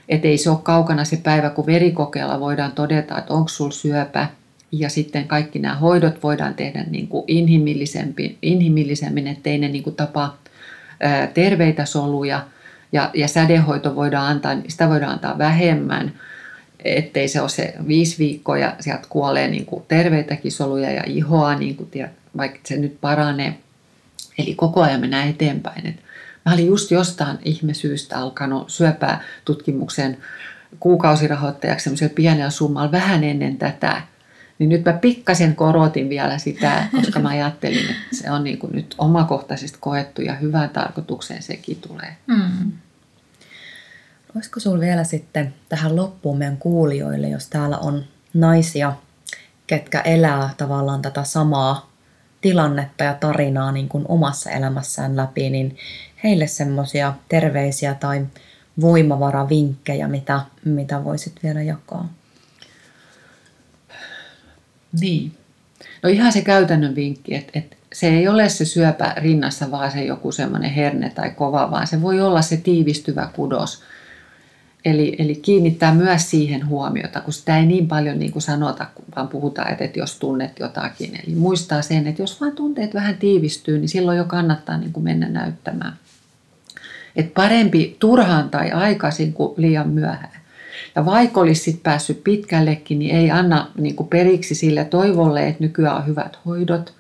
et ei se ole kaukana se päivä, kun verikokeella voidaan todeta, että onko sulla syöpä, ja sitten kaikki nämä hoidot voidaan tehdä niin kuin inhimillisempi, inhimillisemmin, ettei ne niin kuin tapa ää, terveitä soluja, ja, ja sädehoito voidaan antaa, sitä voidaan antaa vähemmän, ettei se ole se viisi viikkoa ja sieltä kuolee niin kuin terveitäkin soluja ja ihoa, niin kuin, vaikka se nyt paranee. Eli koko ajan mennään eteenpäin. Et mä olin just jostain ihmisyystä alkanut syöpätutkimuksen kuukausirahoittajaksi semmoisella pienellä summalla vähän ennen tätä. Niin nyt mä pikkasen korotin vielä sitä, koska mä ajattelin, että se on niin kuin nyt omakohtaisesti koettu ja hyvään tarkoitukseen sekin tulee. Mm. Olisiko sinulla vielä sitten tähän loppuun meidän kuulijoille, jos täällä on naisia, ketkä elää tavallaan tätä samaa tilannetta ja tarinaa niin kuin omassa elämässään läpi, niin heille semmoisia terveisiä tai voimavaravinkkejä, mitä, mitä voisit vielä jakaa? Niin. No ihan se käytännön vinkki, että, että se ei ole se syöpä rinnassa, vaan se joku semmoinen herne tai kova, vaan se voi olla se tiivistyvä kudos. Eli, eli kiinnittää myös siihen huomiota, kun sitä ei niin paljon niin kuin sanota, vaan puhutaan, että jos tunnet jotakin. Eli muistaa sen, että jos vaan tunteet vähän tiivistyy, niin silloin jo kannattaa niin kuin mennä näyttämään. Että parempi turhaan tai aikaisin kuin liian myöhään. Ja vaikka olisi sit päässyt pitkällekin, niin ei anna niin kuin periksi sillä toivolle, että nykyään on hyvät hoidot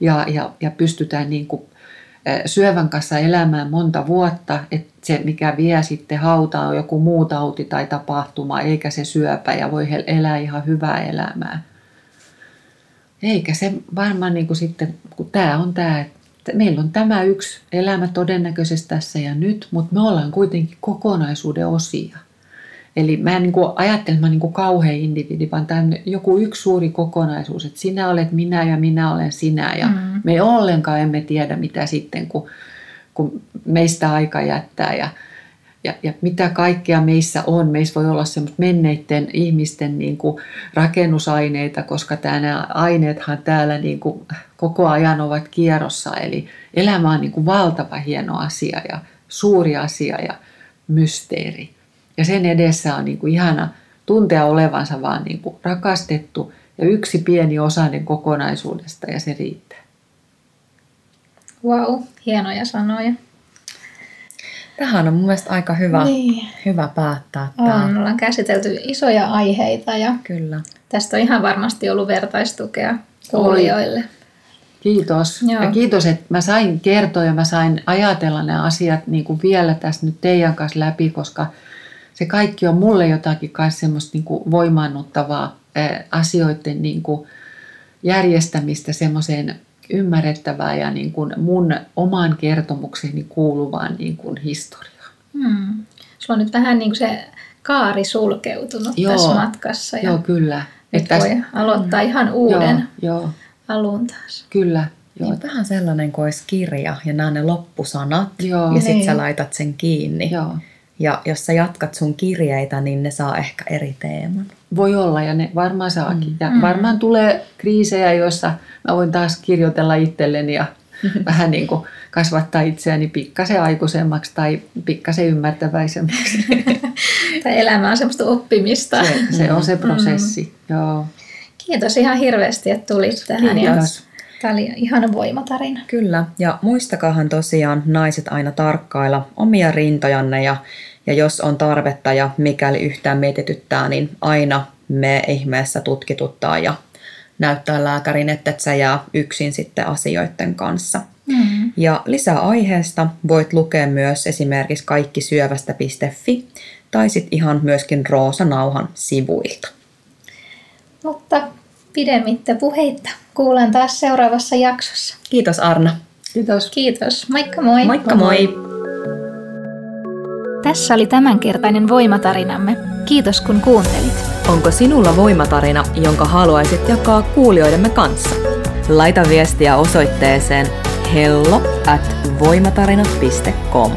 ja, ja, ja pystytään niin kuin syövän kanssa elämään monta vuotta, että se mikä vie sitten hautaan on joku muu tauti tai tapahtuma, eikä se syöpä ja voi elää ihan hyvää elämää. Eikä se varmaan niin kuin sitten, kun tämä on tämä, että meillä on tämä yksi elämä todennäköisesti tässä ja nyt, mutta me ollaan kuitenkin kokonaisuuden osia. Eli mä en niin kuin ajattele, että mä olen niin kauhean individi, vaan tämä on joku yksi suuri kokonaisuus, että sinä olet minä ja minä olen sinä. Ja mm-hmm. me ollenkaan emme tiedä, mitä sitten, kun, kun meistä aika jättää ja, ja, ja mitä kaikkea meissä on. Meissä voi olla semmoista menneiden ihmisten niin kuin rakennusaineita, koska nämä aineethan täällä niin kuin koko ajan ovat kierrossa. Eli elämä on niin kuin valtava hieno asia ja suuri asia ja mysteeri. Ja sen edessä on niin kuin ihana tuntea olevansa vaan niin kuin rakastettu ja yksi pieni osainen kokonaisuudesta ja se riittää. Wow, hienoja sanoja. Tähän on mun mielestä aika hyvä, niin. hyvä päättää. On, ollaan käsitelty isoja aiheita ja Kyllä. tästä on ihan varmasti ollut vertaistukea kuulijoille. Kiitos. Joo. Ja kiitos, että mä sain kertoa ja mä sain ajatella nämä asiat niin kuin vielä tässä nyt teidän kanssa läpi, koska se kaikki on mulle jotakin kai semmoista niin kuin voimaannuttavaa asioiden niin kuin järjestämistä semmoiseen ymmärrettävää ja niin kuin mun omaan kertomukseni kuuluvaan niin kuin historiaan. Hmm. Sulla on nyt vähän niin kuin se kaari sulkeutunut joo, tässä matkassa. Ja joo, kyllä. Nyt voi täs... aloittaa ihan uuden joo, joo. alun taas. Kyllä. Joo. Niin vähän sellainen kuin olisi kirja ja nämä ne loppusanat joo, ja sitten sä laitat sen kiinni. Joo. Ja jos sä jatkat sun kirjeitä, niin ne saa ehkä eri teeman. Voi olla ja ne varmaan saakin. Ja mm. varmaan tulee kriisejä, joissa mä voin taas kirjoitella itselleni ja vähän niin kuin kasvattaa itseäni pikkasen aikuisemmaksi tai pikkasen ymmärtäväisemmäksi. Tai elämä on semmoista oppimista. Se, se on se prosessi, mm. joo. Kiitos ihan hirveästi, että tulit tähän. Kiitos. Tämä oli ihana voimatarina. Kyllä, ja muistakaahan tosiaan naiset aina tarkkailla omia rintojanne ja, ja jos on tarvetta ja mikäli yhtään mietityttää, niin aina me ihmeessä tutkituttaa ja näyttää lääkärin, että et sä jää yksin sitten asioiden kanssa. Mm-hmm. Ja lisää aiheesta voit lukea myös esimerkiksi kaikkisyövästä piste fi tai sitten ihan myöskin Roosa Nauhan sivuilta. Mutta pidemmittä puheitta. Kuullaan taas seuraavassa jaksossa. Kiitos Arna. Kiitos. Kiitos. Moikka moi. Moikka moi. Tässä oli tämänkertainen voimatarinamme. Kiitos kun kuuntelit. Onko sinulla voimatarina, jonka haluaisit jakaa kuulijoidemme kanssa? Laita viestiä osoitteeseen hello at voimatarinat piste com.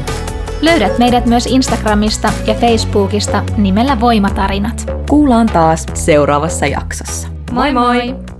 Löydät meidät myös Instagramista ja Facebookista nimellä Voimatarinat. Kuullaan taas seuraavassa jaksossa. Moi moi!